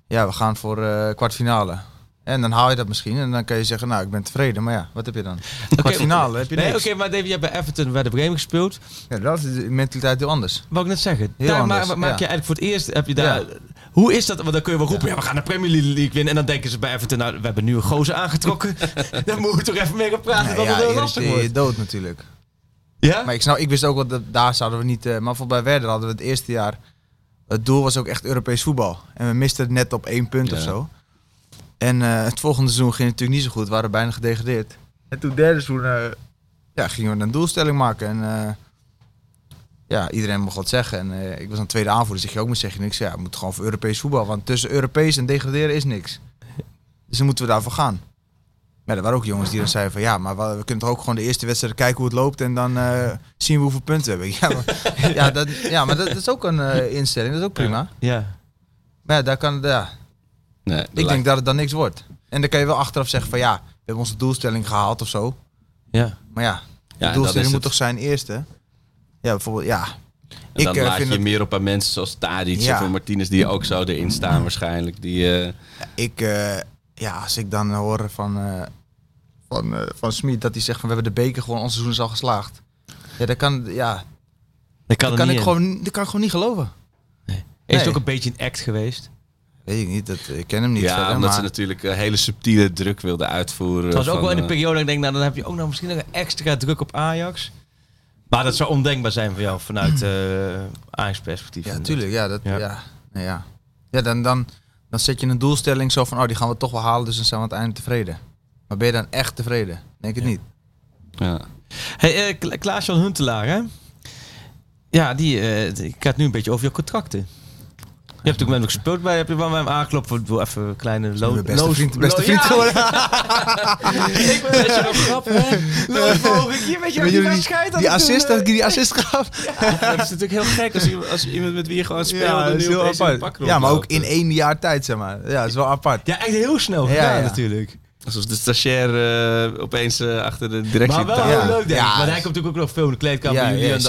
we gaan voor kwartfinale. En dan haal je dat misschien en dan kan je zeggen, nou, ik ben tevreden. Maar ja, wat heb je dan? Kwartfinale heb je niks. Nee, maar Davy, je hebt bij Everton Werder Bremen gespeeld. Ja, dat is de mentaliteit heel anders. Wou ik net zeggen. Maak je eigenlijk voor het eerst, heb je daar... Ja. Hoe is dat? Want dan kun je wel roepen, we gaan de Premier League winnen. En dan denken ze bij Everton, nou, we hebben nu een gozer aangetrokken. Daar moeten we toch even mee gaan praten, dat het heel lastig wordt. Je dood natuurlijk. Ja? Maar ik wist ook wel, dat daar zouden we niet... maar voor bij Werder hadden we het eerste jaar... Het doel was ook echt Europees voetbal. En we misten het net op 1 punt of zo. En het volgende seizoen ging het natuurlijk niet zo goed. We waren bijna gedegradeerd. En toen derde seizoen gingen we een doelstelling maken. En iedereen mocht wat zeggen. En ik was aan tweede aanvoerder. Zeg je ook maar, zeg je niks. Ja, we moeten gewoon voor Europees voetbal. Want tussen Europees en degraderen is niks. Dus dan moeten we daarvoor gaan. Maar er waren ook jongens die dan zeiden van... Ja, maar we kunnen toch ook gewoon de eerste wedstrijd kijken hoe het loopt. En dan zien we hoeveel punten we hebben. Maar dat is ook een instelling. Dat is ook prima. Ja. Maar daar kan... Nee, ik denk dat het dan niks wordt. En dan kan je wel achteraf zeggen van we hebben onze doelstelling gehaald of zo. Ja. Maar de doelstelling moet toch zijn eerste. Ja, bijvoorbeeld, En dan laat je meer op aan mensen zoals Tadic of Martinez die ook zo erin staan waarschijnlijk. Als ik dan hoor van Smit dat hij zegt van we hebben de beker gewoon, ons seizoen is al geslaagd. Ja, dat kan, dat kan ik gewoon niet geloven. Nee. Is het ook een beetje een act geweest? Weet ik niet, ik ken hem niet. Ja, verder, omdat ze natuurlijk een hele subtiele druk wilden uitvoeren. Het was ook wel in de periode dat ik denk, dan heb je ook nog misschien nog een extra druk op Ajax. Maar dat zou ondenkbaar zijn voor jou vanuit Ajax perspectief. Ja, natuurlijk. Dan zet je een doelstelling zo van, die gaan we toch wel halen, dus dan zijn we aan het einde tevreden. Maar ben je dan echt tevreden? Denk het niet. Ja. Hey, Klaas-Jan Huntelaar, hè? Ja, die gaat nu een beetje over je contracten. Je hebt ook met hem gespeeld bij, heb je wel bij hem aangeklopt voor even een kleine loon. Beste vriend geworden. Ik ben best wel grappig, hè? Die assist gaf. Ja, dat is natuurlijk heel gek als iemand met wie je gewoon speelde. Ja, dat is heel apart. Ja, maar ook in 1 jaar tijd, zeg maar. Ja, dat is wel apart. Ja, echt heel snel gedaan natuurlijk. Alsof de stagiair opeens achter de directie... Maar wel heel leuk, denk ik. Maar hij komt natuurlijk ook nog veel in de kleedkamer. Ja,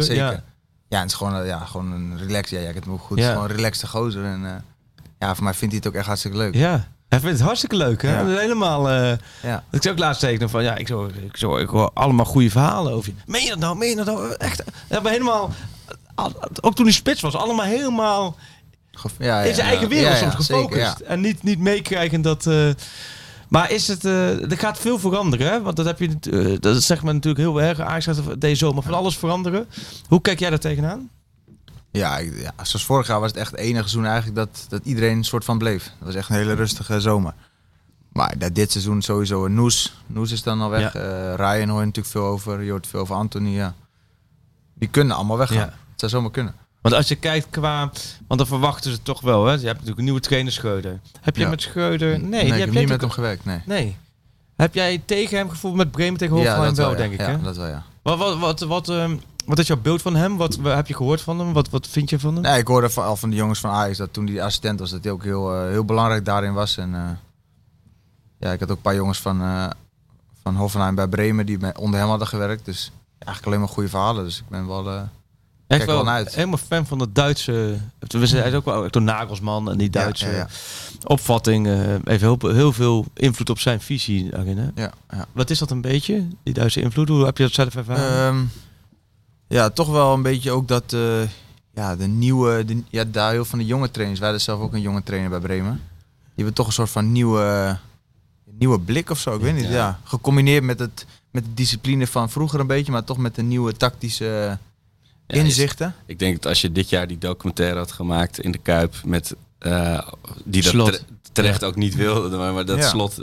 zeker. Ja, het is gewoon, gewoon een relax. Ja, ik het me ook goed. Het is gewoon een relaxte gozer. En, voor mij vindt hij het ook echt hartstikke leuk. Ja, hij vindt het hartstikke leuk. Hè? Ja. Helemaal. Ik zei ook laatst tekenen van, ik hoor allemaal goede verhalen over je. Meen je dat nou? Echt. Ja, helemaal, ook toen hij spits was, allemaal helemaal in zijn eigen wereld soms gefocust. Zeker, en niet meekrijgen dat... Maar is het, er gaat veel veranderen, hè? Want dat heb je, dat zegt men natuurlijk heel erg. Ajax gaat deze zomer van alles veranderen. Hoe kijk jij daar tegenaan? Ja, zoals vorig jaar was het echt het enige seizoen eigenlijk dat iedereen een soort van bleef. Dat was echt een hele rustige zomer. Maar dit seizoen sowieso een Noes. Noes is dan al weg. Ryan hoor je natuurlijk veel over. Je hoort veel over Anthony. Ja. Die kunnen allemaal weggaan. Ja. Het zou zomaar kunnen. Want als je kijkt qua... Want dan verwachten ze toch wel, hè? Je hebt natuurlijk een nieuwe trainer, Schreuder. Heb je met Schreuder... Nee, ik heb niet met hem gewerkt, nee. Heb jij tegen hem gevoeld met Bremen tegen Hoffenheim wel, denk ik, hè? Ja, dat wel, ja. Wat is jouw beeld van hem? Wat heb je gehoord van hem? Wat vind je van hem? Nee, ik hoorde van de jongens van Ajax dat toen hij assistent was, dat hij ook heel belangrijk daarin was. En ik had ook een paar jongens van Hoffenheim bij Bremen die onder hem hadden gewerkt. Dus eigenlijk alleen maar goede verhalen. Dus ik ben wel... Echt wel uit. Helemaal fan van de Duitse... Hij is ook wel door Nagelsman en die Duitse opvatting. Heeft heel veel invloed op zijn visie daarin. Hè? Ja, ja. Wat is dat een beetje, die Duitse invloed? Hoe heb je dat zelf ervaren? Ja, toch wel een beetje ook dat... daar heel van de jonge trainers. Wij hadden zelf ook een jonge trainer bij Bremen. Die hebben toch een soort van nieuwe blik of zo. Ik weet niet. Ja. Gecombineerd met de discipline van vroeger een beetje. Maar toch met de nieuwe tactische... inzichten. Ik denk dat als je dit jaar die documentaire had gemaakt in de Kuip met die Slot. Dat terecht ook niet wilde, maar dat Slot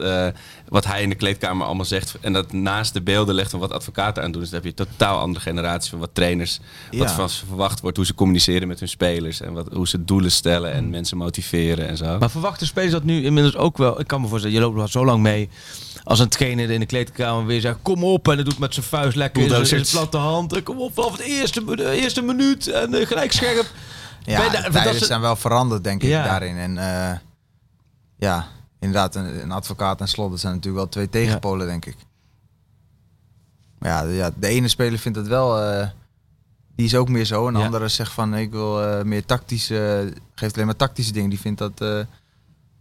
wat hij in de kleedkamer allemaal zegt en dat naast de beelden legt van wat advocaten aan doen, dus dan heb je een totaal andere generatie van wat trainers, wat van ze verwacht wordt, hoe ze communiceren met hun spelers en hoe ze doelen stellen en mensen motiveren en zo. Maar verwachten spelers dat nu inmiddels ook wel? Ik kan me voorstellen, je loopt wel zo lang mee. Als een trainer in de kleedkamer weer zegt, kom op. En dat doet met zijn vuist lekker in zijn platte hand. Kom op, vanaf de eerste minuut. En gelijk scherp. Ja, de tijden zijn wel veranderd, denk ik, daarin. En inderdaad, een advocaat en Slot, dat zijn natuurlijk wel twee tegenpolen, denk ik. Maar de ene speler vindt dat wel... die is ook meer zo. En de andere zegt van, ik wil meer tactische... geeft alleen maar tactische dingen. Die vindt dat...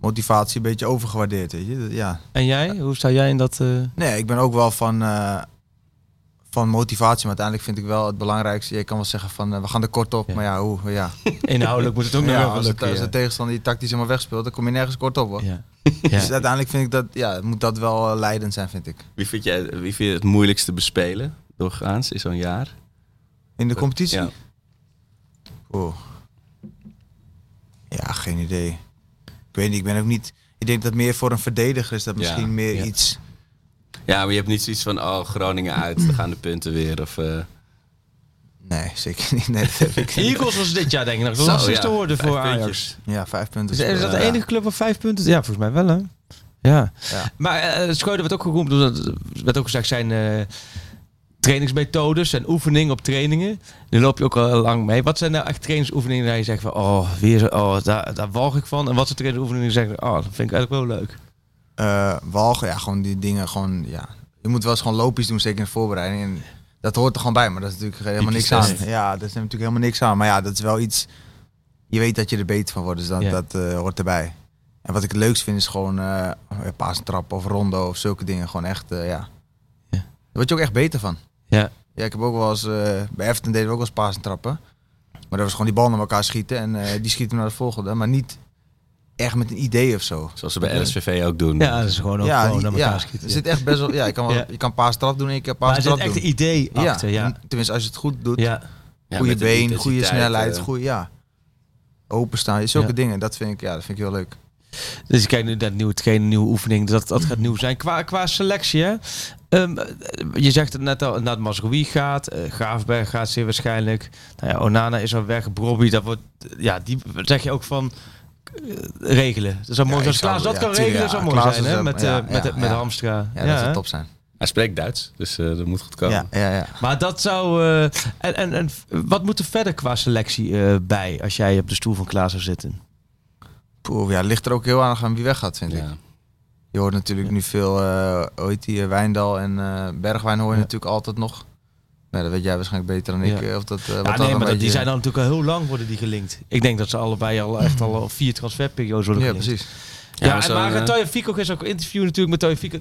motivatie een beetje overgewaardeerd, weet je. Ja. En jij? Hoe sta jij in dat? Nee, ik ben ook wel van motivatie, maar uiteindelijk vind ik wel het belangrijkste. Je kan wel zeggen van, we gaan er kort op, maar hoe. Inhoudelijk moet het ook nog wel lukken. Als de tegenstander die tactisch helemaal wegspeelt, dan kom je nergens kort op, hoor. Ja. Ja. Dus uiteindelijk vind ik dat, moet dat wel leidend zijn, vind ik. Wie vind je het moeilijkste bespelen, doorgaans, in zo'n jaar? In de competitie? Ja. Oh. Ja, geen idee. Ik weet niet, ik ben ook niet... Ik denk dat meer voor een verdediger is dat misschien meer iets... Ja, maar je hebt niet zoiets van, Groningen uit, dan gaan de punten weer, of... Nee, zeker niet. Nee, dat heb ik niet. Eagles was dit jaar, denk ik nog. Dat was te horen voor Ajax. Ja, 5 punten. Is dat de enige club van 5 punten? Ja, volgens mij wel, hè? Ja. Maar Schreuder werd ook geroemd, dat werd ook gezegd, zijn... trainingsmethodes en oefening op trainingen. Nu loop je ook al lang mee. Wat zijn nou echt trainingsoefeningen waar je zegt van... daar walg ik van. En wat zijn trainingsoefeningen die zeggen... dat vind ik eigenlijk wel leuk. Walgen, gewoon die dingen. Je moet wel eens gewoon loopjes doen, zeker in de voorbereiding. En dat hoort er gewoon bij, maar dat is natuurlijk helemaal niks aan. Ja, dat is natuurlijk helemaal niks aan. Maar dat is wel iets... Je weet dat je er beter van wordt, dus dat hoort erbij. En wat ik het leukst vind is gewoon... paasentrap of rondo of zulke dingen. Gewoon echt, Daar word je ook echt beter van. Ja. Ja, ik heb ook wel eens, bij Everton deden we ook wel eens paasentrappen. Maar dat was gewoon die bal naar elkaar schieten en die schieten naar de volgende. Maar niet echt met een idee of zo. Zoals ze bij LSVV ook doen. Ja, dat is gewoon ook gewoon naar elkaar schieten. Zit echt best wel, je kan paasentrap doen en je kan paasentrap doen. Maar er zit echt een idee achter, Tenminste, als je het goed doet. Ja. Goede been, goede snelheid, openstaan, zulke dingen. Dat vind ik heel leuk. Dus ik kijk nu naar nieuwe oefening, dat gaat nieuw zijn. Qua selectie, hè? Je zegt het net al, naar Mazraoui gaat, Gravenberg gaat zeer waarschijnlijk. Nou ja, Onana is al weg, Brobbey, dat wordt, die zeg je ook van regelen. Dat zou mooi zijn. Als Klaas dat kan regelen, zou mooi zijn, hè? Met Hamstra. Ja, dat zou top zijn. Hij spreekt Duits, dus dat moet goed komen. Ja. Maar dat zou... en wat moet er verder qua selectie bij, als jij op de stoel van Klaas zou zitten? Ligt er ook heel aan wie weggaat, vind ik. Je hoort natuurlijk nu veel, Wijndal en Bergwijn hoor je natuurlijk altijd nog. Nee, dat weet jij waarschijnlijk beter dan ik. Of dat, die zijn dan natuurlijk al heel lang worden die gelinkt. Ik denk dat ze allebei al echt al 4 transferperiodes worden gelinkt. Ja, precies. Maar Thaï Fico is ook een interview natuurlijk met Thaï Fico.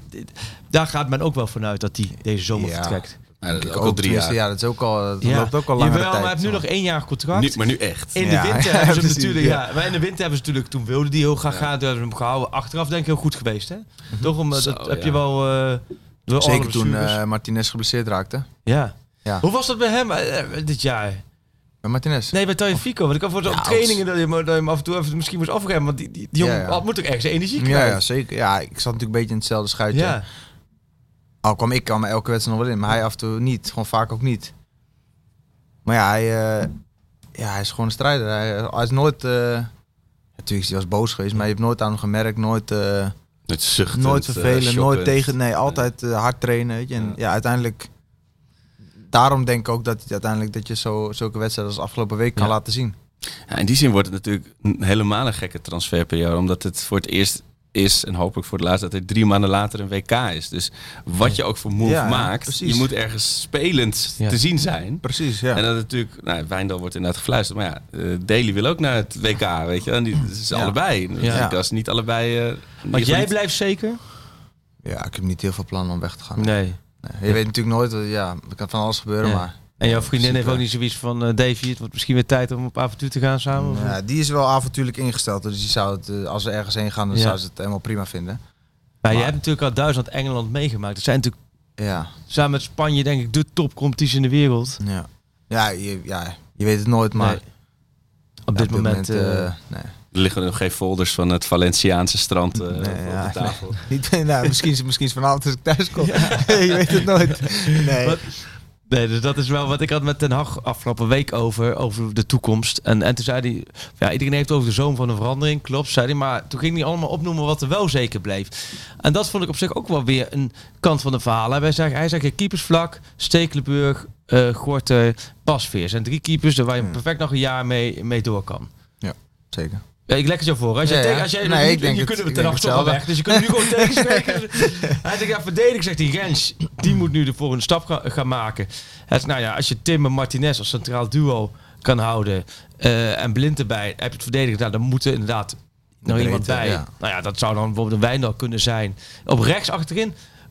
Daar gaat men ook wel vanuit dat die deze zomer vertrekt. Ja, dat is ook al 3 jaar. Ja, dat is ook al, loopt ook al langere tijd. Maar hij heeft nu nog 1 jaar contract. Nu, maar nu echt. In de winter hebben ze natuurlijk... Maar in de winter hebben ze natuurlijk... Toen wilde die heel graag gaan. Toen hebben ze hem gehouden. Achteraf denk ik heel goed geweest, hè? Mm-hmm. Toch? Heb je wel... Zeker toen Martinez geblesseerd raakte. Ja. Hoe was dat bij hem dit jaar? Bij Martinez? Nee, bij Thaï Fico. Want ik had voor zo'n trainingen dat je hem af en toe even misschien moest afremmen. Want die jongen moet ook ergens energie krijgen. Ja, zeker. Ja, ik zat natuurlijk een beetje in hetzelfde schuitje. Ja. Al kwam ik elke wedstrijd nog wel in, maar hij af en toe niet. Gewoon vaak ook niet. Maar ja, hij is gewoon een strijder. Hij is nooit... natuurlijk is hij boos geweest, maar je hebt nooit aan hem gemerkt. Nooit zuchtend, nooit vervelen, shockend. Nooit tegen... Nee, altijd hard trainen. Weet je? En ja, uiteindelijk... Daarom denk ik ook dat uiteindelijk dat je zulke wedstrijden als afgelopen week kan laten zien. Ja, in die zin wordt het natuurlijk helemaal een gekke transferperiode. Omdat het voor het eerst is, en hopelijk voor het laatst, dat er 3 maanden later een WK is. Dus wat je ook voor move maakt, precies. Je moet ergens spelend te zien zijn. Precies, ja. En dat natuurlijk, Wijndal wordt inderdaad gefluisterd. Maar ja, Daley wil ook naar het WK, weet je. En die is allebei. Ja. Dat is niet allebei... maar jij blijft zeker? Ja, ik heb niet heel veel plannen om weg te gaan. Nee. Je weet natuurlijk nooit, er kan van alles gebeuren, maar... En jouw vriendin heeft ook niet zoiets van, Davy, het wordt misschien weer tijd om op avontuur te gaan samen? Of? Ja, die is wel avontuurlijk ingesteld, dus die zou het, als we ergens heen gaan, dan zou ze het helemaal prima vinden. Maar je hebt natuurlijk al Duitsland, Engeland meegemaakt. Dat zijn natuurlijk, samen met Spanje, denk ik, de topcompetitie in de wereld. Ja, je weet het nooit, maar... Nee. Op dit moment... nee. Er liggen nog geen folders van het Valenciaanse strand op de tafel. Nee. Misschien is vanavond als ik thuis kom. Ja. Je weet het nooit. Nee. Nee, dus dat is wel wat ik had met Ten Hag afgelopen week over de toekomst. En toen zei hij, iedereen heeft over de zoom van een verandering. Klopt, zei hij. Maar toen ging hij allemaal opnoemen wat er wel zeker bleef. En dat vond ik op zich ook wel weer een kant van de verhalen. Hij zegt keepersvlak, Stekelenburg, Gorter, Pasveer. Zijn 3 keepers waar je perfect nog een jaar mee door kan. Ja, zeker. Ja, ik leg het jou voor. Je kunt hem ten toch al weg. Dus je kunt nu gewoon tegenspreken. Hij zegt, verdedig, zegt die Rens. Die moet nu ervoor een stap gaan maken. Hij zegt, als je Timber en Martinez als centraal duo kan houden. En Blind erbij. Heb je het verdedigd. Dan moet er inderdaad nog iemand bij. Ja. Dat zou dan bijvoorbeeld een Wijndal kunnen zijn.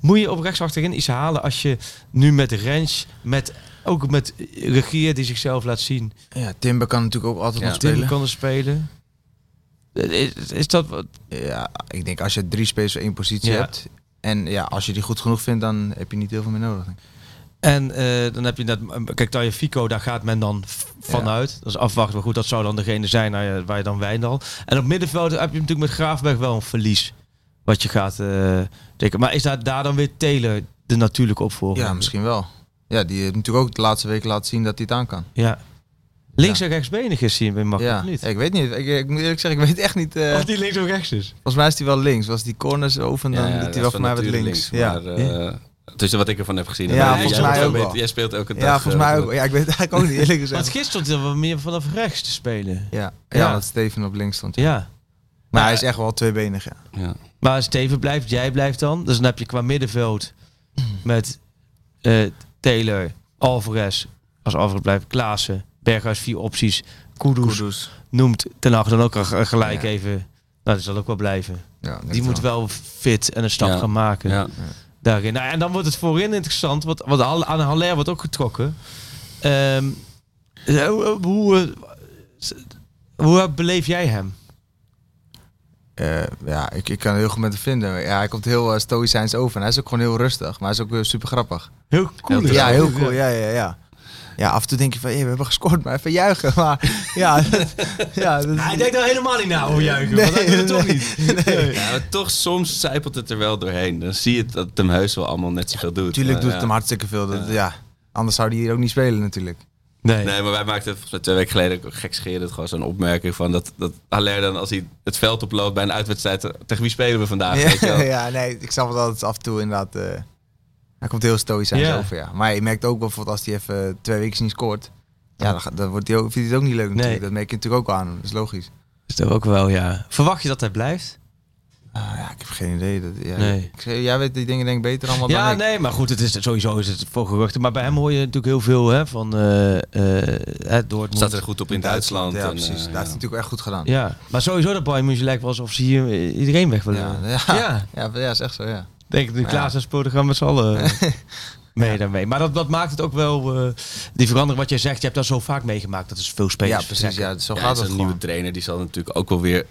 Moet je op rechtsachterin iets halen. Als je nu met Rens... Ook met Regier die zichzelf laat zien. Ja, Timber kan natuurlijk ook altijd nog spelen. Is dat wat? Ja, ik denk als je 3 spelers voor 1 positie hebt. En als je die goed genoeg vindt, dan heb je niet heel veel meer nodig. En dan heb je net... Kijk, Thaï Fico, daar gaat men dan vanuit. Dat is afwachten. Maar goed, dat zou dan degene zijn waar je dan Wijndal. En op middenveld heb je natuurlijk met Gravenberg wel een verlies. Wat je gaat denken. Maar is daar dan weer Taylor de natuurlijke opvolger? Ja, misschien wel. Ja, die heeft natuurlijk ook de laatste week laten zien dat hij het aan kan. Ja. Links en rechtsbenig is hij, mag ik niet. Ik weet niet. Ik moet eerlijk zeggen, ik weet echt niet. Of die links of rechts is. Volgens mij is hij wel links. Was die corners open, dan liet hij wel voor mij wat links. Maar, tussen wat ik ervan heb gezien. Ja, volgens mij ook wel. Jij speelt elke dag. Ja, volgens mij ook. Ja, ik weet het eigenlijk ook niet, eerlijk gezegd. Want gisteren stond hij wel meer vanaf rechts te spelen. Ja, dat Steven op links stond. Ja. Maar hij is echt wel tweebenig, ja. Maar als Steven blijft, jij blijft dan. Dus dan heb je qua middenveld met Taylor, Alvarez. Als Alvarez blijft, Klaassen. Berghuis 4 opties. Kudus noemt Ten Hag dan ook gelijk even. Dat zal ook wel blijven. Ja, die moet wel fit en een stap gaan maken. Ja. Daarin. En dan wordt het voorin interessant. Want aan Haller wordt ook getrokken. Hoe beleef jij hem? Ik kan heel goed met hem vinden. Ja, hij komt heel stoïcijns over. En hij is ook gewoon heel rustig. Maar hij is ook weer super grappig. Heel cool. Ja, heel cool. Ja. Ja, af en toe denk je van, we hebben gescoord, maar even juichen. Maar hij denkt dan helemaal niet hoe juichen, want dat doet het toch niet. Nee. Ja, maar toch, soms zijpelt het er wel doorheen. Dan zie je dat het hem heus wel allemaal net zoveel doet. Tuurlijk doet het hem hartstikke veel. Anders zou hij hier ook niet spelen natuurlijk. Nee, maar wij maakten volgens mij 2 weken geleden gekscherend gewoon zo'n opmerking van dat Haller dan als hij het veld oploopt bij een uitwedstrijd, tegen wie spelen we vandaag? Ja, weet je wel? Ik snap het altijd af en toe inderdaad... Hij komt heel stoïcijns over, Maar je merkt ook bijvoorbeeld als hij even 2 weken niet scoort. Ja, dan wordt hij ook, vindt hij het ook niet leuk natuurlijk. Nee. Dat merk je natuurlijk ook aan. Dat is logisch. Is toch ook wel, Verwacht je dat hij blijft? Ik heb geen idee. Nee. Jij weet die dingen denk ik beter allemaal dan ik. Ja, nee, maar goed, sowieso is het voor geruchten. Maar bij hem hoor je natuurlijk heel veel van Dortmund. Staat er goed op in Duitsland. Ja, precies. Dat is natuurlijk echt goed gedaan. Ja, maar sowieso dat Bayern München lijkt wel alsof ze hier iedereen weg willen. Ja, is echt zo, ja. Denk dat de Klaassen sporen gaan met z'n allen mee daarmee. Maar dat maakt het ook wel... die verandering wat jij zegt, je hebt dat zo vaak meegemaakt. Dat is veel spelers. Ja, precies. Ja, zo gaat het. Een nieuwe trainer die zal natuurlijk ook wel weer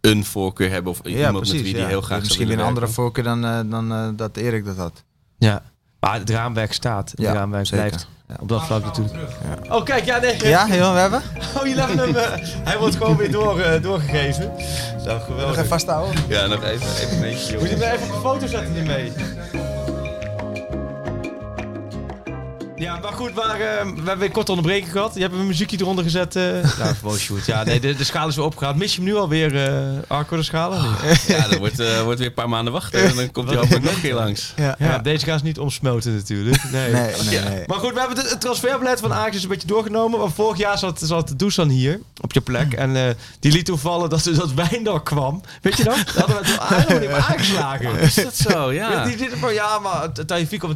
een voorkeur hebben. Of iemand precies, met wie die heel graag misschien weer een andere voorkeur dan dat Erik dat had. Ja, maar het raamwerk staat. Het raamwerk blijft. Ja, op dat vlak natuurlijk. Ja. Oh, kijk, nee. Ja, heel we hebben. Oh, je lacht hem. Hij wordt gewoon weer doorgegeven. Zo, geweldig. Nog even vasthouden. Ja, nog even een beetje. Jongen. Moet je maar even op de foto zetten hiermee. Ja, maar goed, we hebben een korte onderbreking gehad. Je hebt een muziekje eronder gezet. Ja, gewoon shoot. Ja, nee, de schaal is weer opgehaald. Mis je hem nu alweer, Arco, de schaal? Ja, dat wordt weer een paar maanden wachten. En dan komt hij hopelijk nog een keer langs. Ja, deze gaan ze niet omsmoten natuurlijk. Nee. Maar goed, we hebben het transferbeleid van Ajax een beetje doorgenomen. Want vorig jaar zat Dušan hier op je plek. En die liet toen vallen dat Wijndal kwam. Weet je nog? Dat hadden we toen aangeslagen. Is dat zo? Ja. Die van, ja, maar Thaï Fico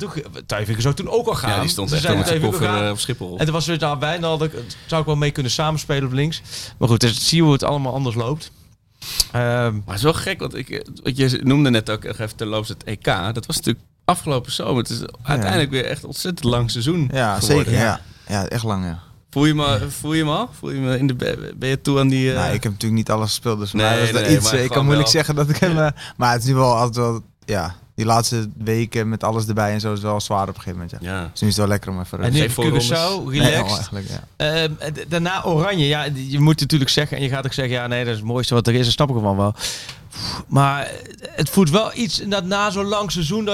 zou toen ook al gaan. Ja, die stond echt met zijn koffer op Schiphol. En toen was het Wijndal, daar zou ik wel mee kunnen samenspelen op links. Maar goed, dus zie je hoe het allemaal anders loopt. Maar zo gek, want je noemde net ook even terloops het EK. Dat was natuurlijk afgelopen zomer. Het is uiteindelijk weer echt ontzettend lang seizoen geworden. Zeker, ja, echt lang, ja. Voel je me in de ben je toe aan die... Nou, ik heb natuurlijk niet alles gespeeld, dus ik kan moeilijk zeggen dat ik hem... Maar het is nu wel altijd wel... Ja, die laatste weken met alles erbij en zo is wel zwaar op een gegeven moment. Ja. Dus nu is het wel lekker om even te rusten. En nu Curaçao, relaxed. Daarna Oranje. Ja, je moet natuurlijk zeggen, en je gaat ook zeggen, ja nee, dat is het mooiste wat er is. Dat snap ik ervan wel. Maar het voelt wel iets dat na zo'n lang seizoen,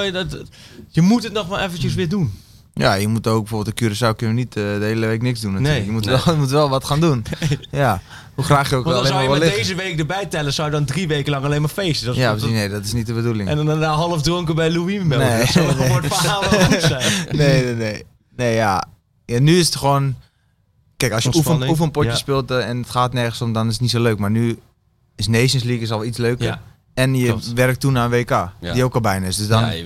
je moet het nog maar eventjes weer doen. Ja, je moet ook bijvoorbeeld in Curaçao kunnen niet de hele week niks doen natuurlijk. Nee, je moet wel wat gaan doen. Ja, hoe graag je ook wel alleen maar zou je met deze week erbij tellen, zou je dan 3 weken lang alleen maar feesten. Dat is dat is niet de bedoeling. En dan daarna half dronken bij Louis melden. Nee. Dat zou een woord verhaal wel goed zijn. Nee, ja. Nu is het gewoon... Kijk, als je oefenpotje speelt en het gaat nergens om, dan is het niet zo leuk. Maar nu is Nations League al iets leuker. Ja. En je werkt toen aan WK, die ook al bijna is. Dus dan... daar heb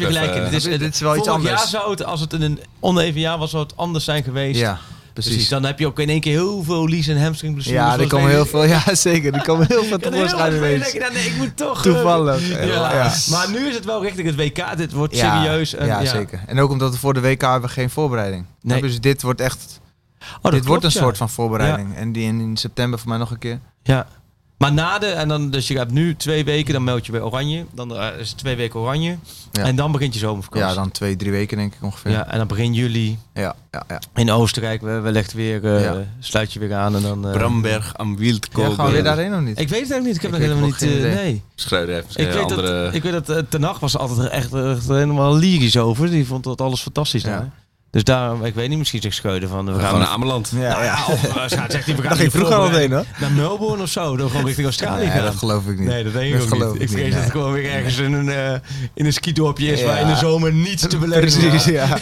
je gelijk in. Dit is wel iets anders. Vorig jaar zou het, als het een oneven jaar was, zou het anders zijn geweest. Ja, precies. Dan heb je ook in één keer heel veel lies- en hamstringblessures. Ja, er komen heel veel. Ja, zeker. Er komen heel veel tevoorschijn geweest. Ik moet toch... Toevallig. Ja. Maar nu is het wel richting het WK. Dit wordt serieus. Ja, zeker. En ook omdat we voor de WK hebben geen voorbereiding. Nee. Dus dit wordt echt... dit wordt een soort van voorbereiding. En die in september voor mij nog een keer. Ja. Maar dus je hebt nu 2 weken, dan meld je bij Oranje. Dan is het 2 weken Oranje. Ja. En dan begint je zomervakantie. Ja, dan 2-3 weken denk ik ongeveer. Ja, en dan begin juli. Ja. In Oostenrijk wellicht weer, sluit je weer aan en dan... Bramberg am Wildkobe. Ja, gaan we weer daarheen of niet? Ik weet het eigenlijk niet. Ik heb nog helemaal niet... Nee. Sjoerd heeft Ik weet dat Ten Hag was altijd echt helemaal lyrisch over. Die vond dat alles fantastisch daar. Dus daarom, ik weet niet, misschien zegt Sjoerd van... We gaan naar Ameland. Ja. Nou ja, zegt hij, we gaan vroeger al heen, hoor. Naar Melbourne of zo, dan gewoon richting Australië gaan. Dat geloof ik niet. Nee, dat denk ik ook niet. Ik vrees dat het gewoon weer ergens in een skidorpje is waar in de zomer niets te beleven is. Ja.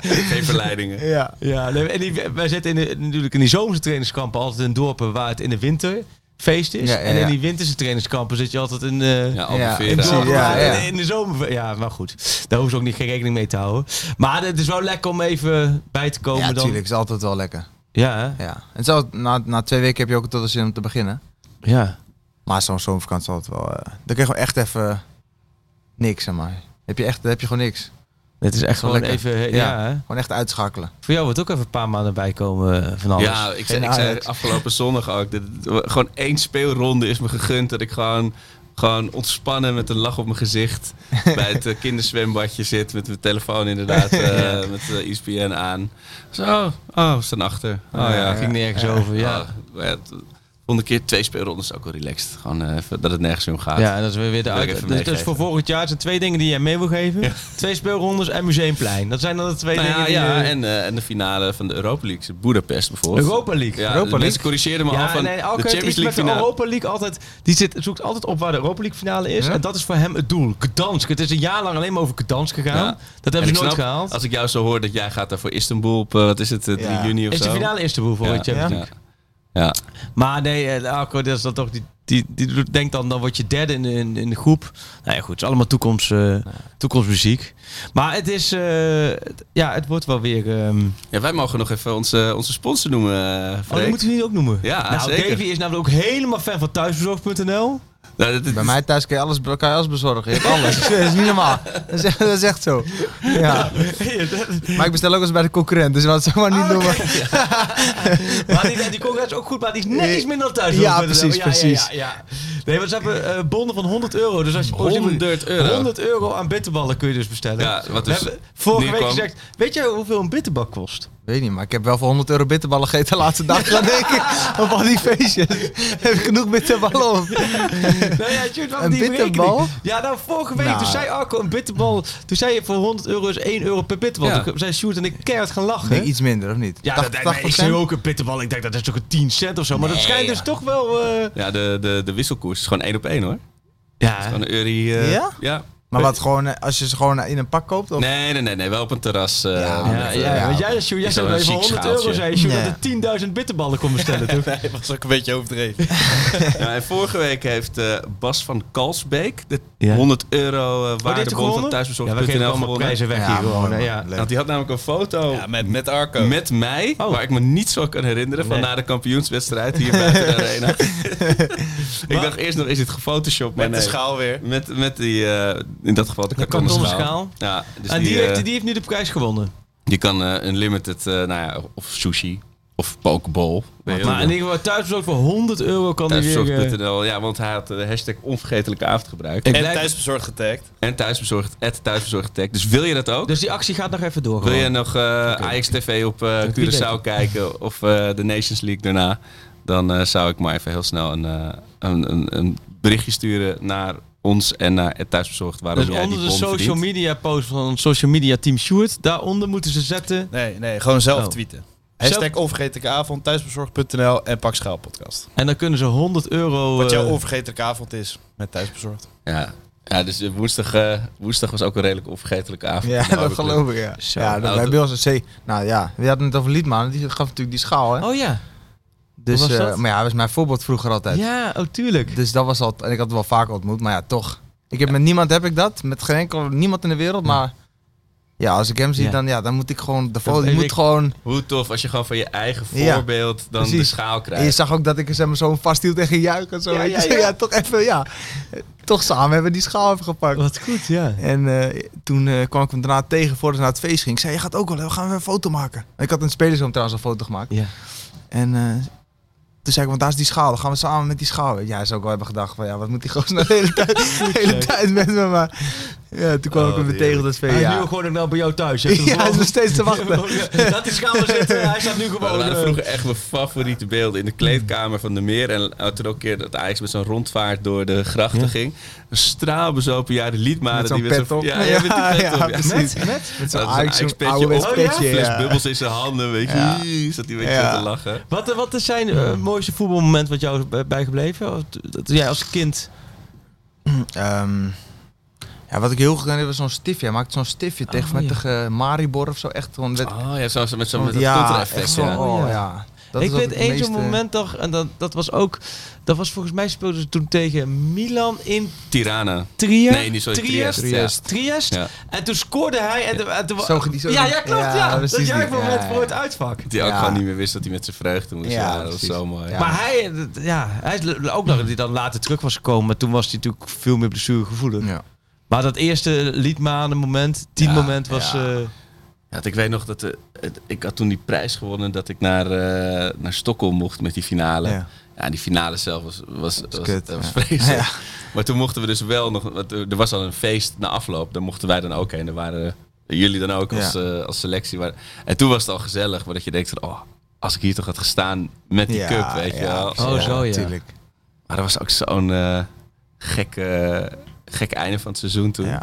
Geen verleidingen. Ja. En wij zitten natuurlijk in die zomerse trainingskampen altijd in dorpen waar het in de winter... feest is. Ja. En in die winterse trainingskampen zit je altijd in de zomer. Ja, maar goed. Daar hoeven ze ook geen rekening mee te houden. Maar het is wel lekker om even bij te komen. Ja, natuurlijk. Het is altijd wel lekker. Ja, hè? Ja. En zelfs na 2 weken heb je ook tot de zin om te beginnen. Ja. Maar zo'n zomervakantie altijd wel... dan kun je gewoon echt even niks, zeg maar. Dan heb je gewoon niks. Het is echt gewoon lekker. Even... gewoon echt uitschakelen. Voor jou wordt ook even een paar maanden bijkomen van alles. Ja, ik zei afgelopen zondag ook. Gewoon 1 speelronde is me gegund. Dat ik gewoon ontspannen met een lach op mijn gezicht. bij het kinderzwembadje zit. Met mijn telefoon inderdaad. Met ESPN aan. Zo, we staan achter. Ging nergens over. Volgende keer 2 speelrondes ook wel relaxed. Gewoon even, dat het nergens om gaat. Ja, dat is weer de uitdaging. Dus voor volgend jaar zijn 2 dingen die jij mee wil geven. Ja. 2 speelrondes en Museumplein. Dat zijn dan de 2 dingen. Ja, en de finale van de Europa League. Boedapest bijvoorbeeld. Europa League. Ja, Europa League. Corrigeerden me al van de Champions League met finale. De Europa League altijd, zoekt altijd op waar de Europa League finale is. Ja. En dat is voor hem het doel. Gdansk. Het is een jaar lang alleen maar over Gdansk gegaan. Ja. Dat hebben ze nooit gehaald. Als ik jou zo hoor dat jij gaat daar voor Istanbul op 3 juni of zo. Is de finale Istanbul voor de Champions League? Ja. Maar nee, Arco, dat is dan toch die denkt dan word je derde in de groep. Nou ja, goed, het is allemaal toekomstmuziek. Maar het is, het wordt wel weer... Ja, wij mogen nog even onze sponsor noemen, Freek. Dat moeten we hier ook noemen. Ja, nou, zeker. Davy is namelijk ook helemaal fan van thuisbezorgd.nl. Nou, bij mij thuis kan je alles bezorgen. Je hebt alles. Dat is niet normaal. Dat is echt zo. Ja. Maar ik bestel ook eens bij de concurrent, dus dat zou maar niet doen. Okay. Maar die concurrent is ook goed, maar die is net iets minder thuis. Ja, precies. Nee, maar ze hebben bonnen van €100. Dus als je €100 €100 aan bitterballen kun je dus bestellen. Ja, wat dus we vorige week gezegd, weet je hoeveel een bitterbak kost? Weet niet, maar ik heb wel voor €100 bitterballen gegeten de laatste dag. Dan denk ik, op al die feestjes heb ik genoeg bitterballen op. Nou ja, Sjoerd, wat een die bitterbal? Berekening. Ja, nou, vorige week, toen zei Arco een bitterbal, toen zei je voor €100 is €1 per bitterbal. Ja. Toen zei Sjoerd en ik keihard gaan lachen. Nee, iets minder, of niet? Ja, ik zie ook een bitterbal, ik denk dat is toch een 10 cent of zo. Maar nee, dat schijnt dus toch wel... Ja, de wisselkoers is gewoon 1 op 1, hoor. Ja. Dat is gewoon een eurie... Ja. Maar wat, gewoon, als je ze gewoon in een pak koopt? Of? Nee, wel op een terras. Ja. Want jij, Sjoerd, jij zei voor €100 zei Sjoerd dat er 10.000 bitterballen kon bestellen. Toch? Nee, dat was ook een beetje overdreven. Ja, en vorige week heeft Bas van Kalsbeek de €100 waardebon van thuisbezorgd.nl gewonnen. Ja, we geven prijzen weg hier gewoon. Want die had namelijk een foto met Arco. Met mij, waar ik me niet zo kan herinneren van na de kampioenswedstrijd hier buiten de arena. Ik dacht eerst nog, is dit gefotoshopt? Met de schaal weer. Met die... In dat geval de kartonschaal. Ja, dus en die heeft nu de prijs gewonnen. Die kan een limited, of sushi of pokeball. Maar in ieder geval thuisbezorgd voor €100 kan hij thuisbezorgd.nl, ja, want hij had de hashtag onvergetelijke avond gebruikt. En thuisbezorgd getagd. En thuisbezorgd, @thuisbezorgd getagd. Dus wil je dat ook? Dus die actie gaat nog even door. Wil je nog Ajax TV op Curaçao kijken of de Nations League daarna? Dan zou ik maar even heel snel een berichtje sturen naar ons en naar het thuisbezorgd. Dus onder jij die de social verdient. Media post van ons social media team Sjoerd, daaronder moeten ze zetten... Nee, gewoon zelf tweeten. Hashtag onvergetelijke avond, thuisbezorgd.nl en pak schaalpodcast. En dan kunnen ze €100... Wat jouw onvergetelijke avond is, met thuisbezorgd. Ja, dus woensdag was ook een redelijk onvergetelijke avond. Ja, dat geloof ik, ja. We hadden het over Liedman, die gaf natuurlijk die schaal, hè? Oh ja. Dus, maar ja, dat was mijn voorbeeld vroeger altijd. Ja, tuurlijk. Dus dat was al. En ik had het wel vaker ontmoet, maar ja, toch. Ik heb met niemand heb ik dat, met geen enkel niemand in de wereld, maar ja, als ik hem zie, dan moet ik gewoon de foto. Gewoon... Hoe tof als je gewoon van je eigen voorbeeld dan precies de schaal krijgt. En je zag ook dat ik hem zo vasthield en ging juichen en zo. Ja, toch even, toch samen hebben die schaal even gepakt. Wat goed, ja. En toen kwam ik hem daarna tegen voordat hij naar het feest ging. Ik zei: je gaat ook wel, we gaan even een foto maken. Ik had een spelersroom trouwens een foto gemaakt. Ja. En toen zei ik, want daar is die schaal, dan gaan we samen met die schaal. Ja, zou ik wel hebben gedacht van, wat moet die gozer nou de hele tijd met me, maar... Ja, toen kwam ik hem tegen dat feest. Hij is nu gewoon wel bij jou thuis. Ja, hij is nog steeds te wachten. Laat die schaal zitten, hij staat nu gewoon... We vroeger echt mijn favoriete beelden in de kleedkamer van de Meer. En toen ook een keer dat Ajax met zo'n rondvaart door de grachten ging. Een straalbezopen Liedmanen. Die met zo'n pet op. Ja, precies. Met zo'n Ajax-petje op. Fles bubbels in zijn handen, weet je. Zat hij een beetje te lachen. Wat is zijn mooiste voetbalmoment wat jou bijgebleven? Dat jij als kind... Ja, wat ik heel graag deed was zo'n stiftje. Hij maakte zo'n stiftje tegen Maribor of zo. Echt gewoon met zo'n contra-effect. Ik weet één zo'n moment toch, en dat was ook... Dat was volgens mij, speelden ze toen tegen Milan in... Tirana. Triest. Ja. En toen scoorde hij... Klopt. Dat jij voor het uitvak. Die ook gewoon niet meer wist dat hij met zijn vreugde moest. Ja, dat was zo mooi. Ja. Maar hij ook nog dat hij dan later terug was gekomen. Maar toen was hij natuurlijk veel meer blessuregevoelig. Ja. Maar dat eerste Liedmanen moment, teammoment was... ik weet nog dat ik had toen die prijs gewonnen dat ik naar Stockholm mocht met die finale. Ja. Ja, die finale zelf was vreselijk. Ja. Maar toen mochten we dus wel nog... Er was al een feest na afloop, daar mochten wij dan ook heen. Daar waren jullie dan ook als selectie. En toen was het al gezellig, maar dat je denkt van... als ik hier toch had gestaan met die cup, weet je wel. Natuurlijk. Maar dat was ook zo'n gek einde van het seizoen toen. Ja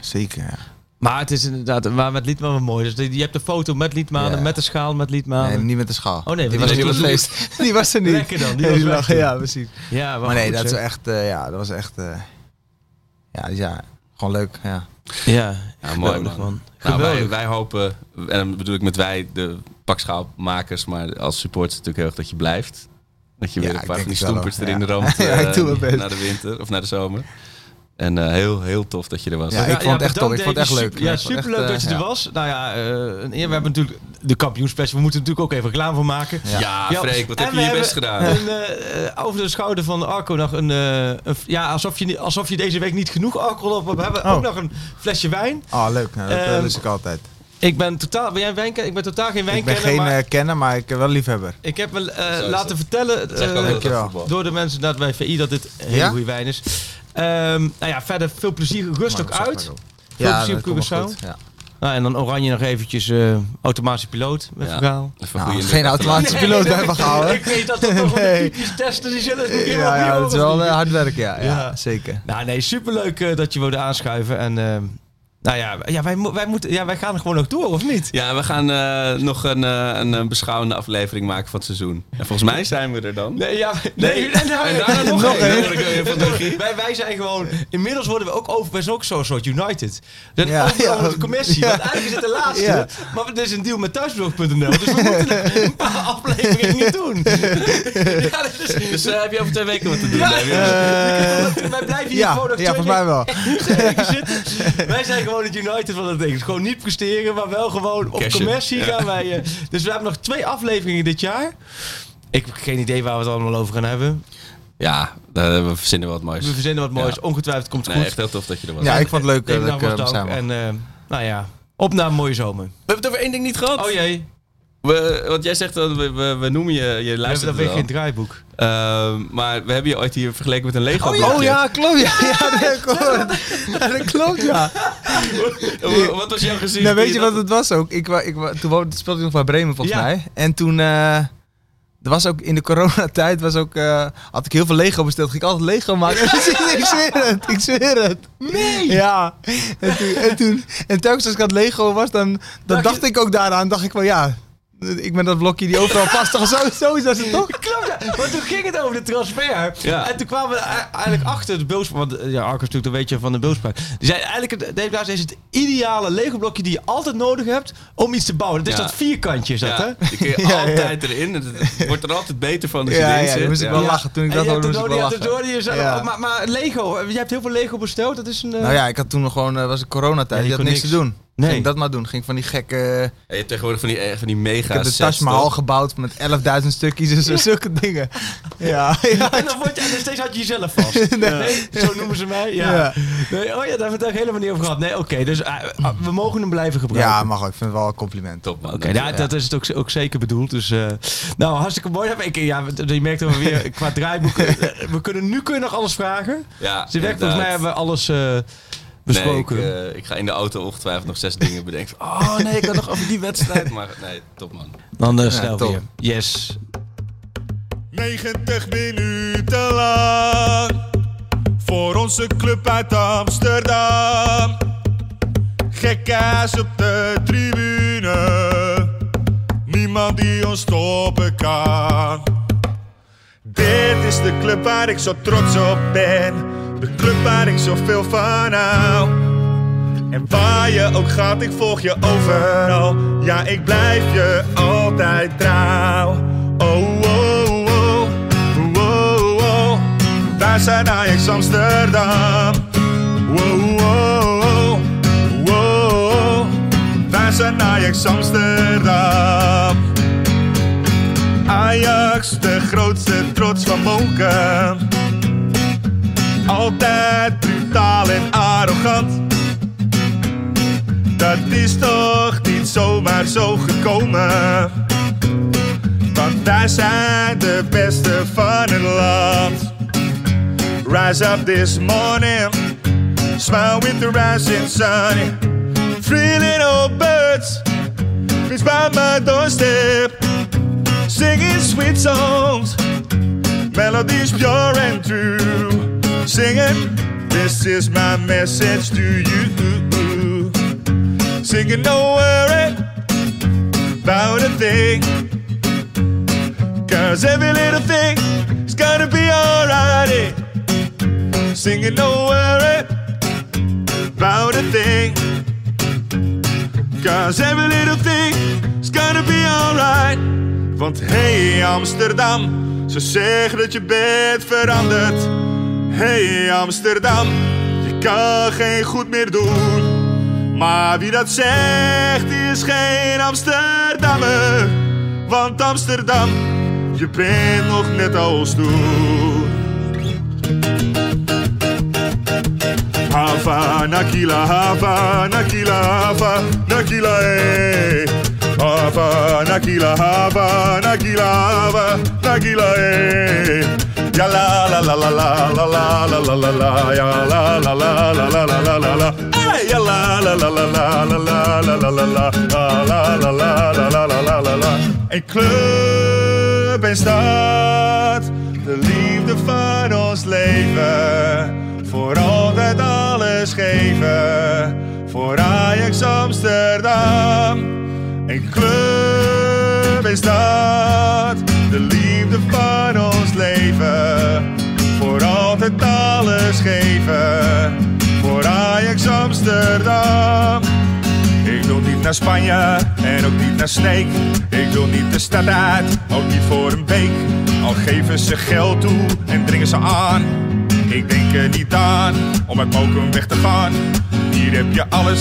zeker. Ja. Maar het is inderdaad, met Liedman wel mooi. Dus je hebt de foto met Liedman, met de schaal met Liedman. Nee, niet met de schaal. Oh nee, die was niet op het feest. Die was er niet. Lekker dan. Die was weg. Ja, precies. Ja, maar nee, dat is echt, dat was echt, gewoon leuk. Ja, mooi man. Nou, wij hopen, en dan bedoel ik met wij de pakschaalmakers, maar als supporters natuurlijk heel erg dat je blijft. Dat je weer een paar van die stoempers erin ramt naar de winter of naar de zomer. En heel, heel tof dat je er was. Ja, ik vond het echt tof. Ik vond het echt leuk. Ja, superleuk dat je er was. Nou ja, we hebben natuurlijk de kampioensfest. We moeten natuurlijk ook even reclame voor maken. Ja, Freek, wat heb je best gedaan? Over de schouder van Arco nog alsof je deze week niet genoeg alcohol op hebt. We hebben ook nog een flesje wijn. Oh, leuk. Dat is ik altijd. Ik ben totaal geen wijnkenner. Ik ben geen kenner, maar ik ben wel liefhebber. Ik heb me laten vertellen door de mensen dat bij VI dat dit een hele goede wijn is. Verder veel plezier. Rust ook uit. Veel plezier op Curaçao. Ja. En dan Oranje nog eventjes automatische piloot met verhaal. Geen automatische piloot hebben gehouden. Ik weet dat we toch typjes testen, die zullen het niet opnieuw. Dat is wel hard werk, ja. Zeker. Superleuk dat je wilde aanschuiven en... wij gaan er gewoon nog door, of niet? Ja, we gaan nog een beschouwende aflevering maken van het seizoen. En volgens mij zijn we er dan. Wij zijn gewoon... Inmiddels worden we ook zo'n soort United. Dan over de commissie, want eigenlijk is het de laatste. Ja. Maar het is een deal met thuisbezorgd.nl, dus we moeten een paar afleveringen doen. Dus heb je over 2 weken wat te doen. Wij blijven hier gewoon nog 2 weken. Ja, voor mij wel. Wij zijn gewoon... het United van het ding. Dus gewoon niet presteren, maar wel gewoon op commercie gaan wij. Dus we hebben nog 2 afleveringen dit jaar. Ik heb geen idee waar we het allemaal over gaan hebben. Ja, we verzinnen wat moois. Ongetwijfeld komt het goed. Echt heel tof dat je er was. Ja, ik vond het leuk. Opname mooie zomer. We hebben het over 1 ding niet gehad. Oh jee. Want jij zegt dat we noemen je luistert. We hebben dat weer geen draaiboek. Maar we hebben je ooit hier vergeleken met een Lego blokje. Klopt. Dat klopt, ja. Wat was jouw gezien? Nou, weet je wat het was ook? Toen speelde ik nog bij Bremen volgens mij. En toen... Er was ook in de coronatijd had ik heel veel Lego besteld. Ging ik altijd Lego maken. Ik zweer het. Nee! Ja. En telkens als ik aan het Lego was, dan dacht ik ook daaraan. Dacht ik van ik ben dat blokje die overal vast. Zo is dat het toch? Klopt, ja. Want toen ging het over de transfer. Ja. En toen kwamen we eigenlijk achter de Bulspraak. Want Arco is natuurlijk, dat weet je, van de Bulspraak. Die zei eigenlijk, Davy Klaassen is het ideale Lego blokje die je altijd nodig hebt om iets te bouwen. Dat is dat vierkantje, hè? Die kun je altijd erin. Het wordt er altijd beter van als je erin zit. Ja, moest ik wel lachen. Toen ik dat hoorde, moest ik wel lachen. Maar Lego, je hebt heel veel Lego besteld. Dat is een... Nou ja, ik had toen nog gewoon, was een coronatijd. Je had niks te doen. Nee. Ging dat maar doen. Ging van die gekke... je hebt tegenwoordig van die mega... Ik heb de Taj Mahal gebouwd met 11.000 stukjes en zulke dingen. Ja. En steeds had je jezelf vast. Nee, zo noemen ze mij. Ja. Ja. Nee, daar hebben we het helemaal niet over gehad. Nee, oké. Dus we mogen hem blijven gebruiken. Ja, mag ook. Ik vind het wel een compliment. Top. Oké, dat is het ook zeker bedoeld. Dus, hartstikke mooi. Je merkt dat we weer qua draaiboeken... we kunnen nog alles vragen. Ja, dus volgens mij hebben we alles... besproken. Ik ga in de auto ongetwijfeld nog 6 dingen bedenken. Oh nee, ik had nog over die wedstrijd. Maar nee, top man. Dan snel weer. Yes. 90 minuten lang. Voor onze club uit Amsterdam. Gekka's op de tribune. Niemand die ons stoppen kan. Dit is de club waar ik zo trots op ben. De club waar ik zoveel van hou. En waar je ook gaat, ik volg je overal. Ja, ik blijf je altijd trouw. Oh, oh, oh, oh, oh. Wij zijn Ajax Amsterdam. Oh, oh, oh, oh, oh. Wij zijn Ajax Amsterdam. Ajax, de grootste trots van Monken. Altijd brutaal en arrogant. Dat is toch niet zomaar zo gekomen. Want wij zijn de beste van het land. Rise up this morning. Smile with the rising sun. Three little birds. It's by my doorstep. Singing sweet songs. Melodies pure and true. Sing it, this is my message to you. Sing it, don't worry about a thing. Cause every little thing is gonna be alright. Sing it, don't worry about a thing. Cause every little thing is gonna be alright. Want hey Amsterdam, ze zeggen dat je bent veranderd. Hey Amsterdam, je kan geen goed meer doen. Maar wie dat zegt is geen Amsterdammer. Want Amsterdam, je bent nog net als toen. Hava, Nakila, Hava, Nakila, Hava, Nakila, eh. Hava, Nakila, Hava, Nakila, Hava, Nakila, eh. Ya la la la la la la la la la la la, ya la la la la la la la la, hey, ya la la la la la la la la la la la, la la la la la la la. Een club en stad, de liefde van ons leven. Voor altijd alles geven, voor Ajax Amsterdam. Een club en stad, de liefde van ons leven. Voor altijd alles geven, voor Ajax Amsterdam. Ik wil niet naar Spanje en ook niet naar Sneek. Ik wil niet de stad uit, ook niet voor een week. Al geven ze geld toe en dringen ze aan. Ik denk er niet aan om uit Mokum weg te gaan. Hier heb je alles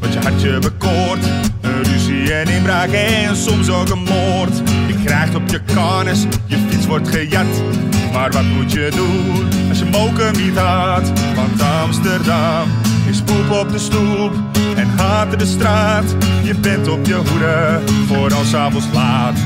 wat je hartje bekoort. Een ruzie, een inbraak en soms ook een moord. Je krijgt op je karnes, je fiets wordt gejat. Maar wat moet je doen als je Mokum niet haat? Want Amsterdam is poep op de stoep en haat de straat. Je bent op je hoede vooral s'avonds laat.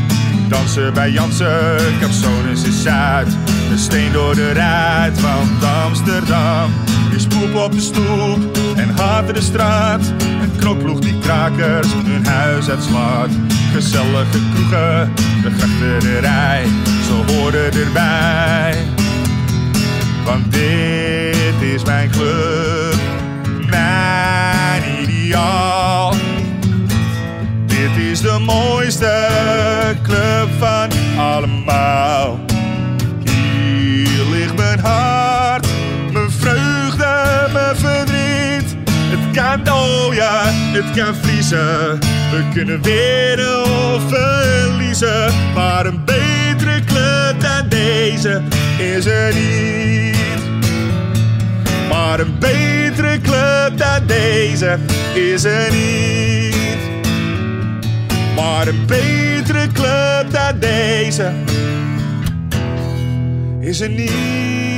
Dansen bij Jansen, Kapsones is Zuid. Een steen door de ruit, want Amsterdam is poep op de stoep en haat de straat. Een knokploeg die krakers hun huis uitslaat. Gezellige kroegen, de grachterij, ze horen erbij. Want dit is mijn club, mijn ideaal. Dit is de mooiste club van allemaal. Hier ligt mijn hart, mijn vreugde, mijn verdriet. Het kan, oh ja, het kan vriezen. We kunnen winnen of verliezen. Maar een betere club dan deze is er niet. Maar een betere club dan deze is er niet. Maar een betere club dan deze is er niet.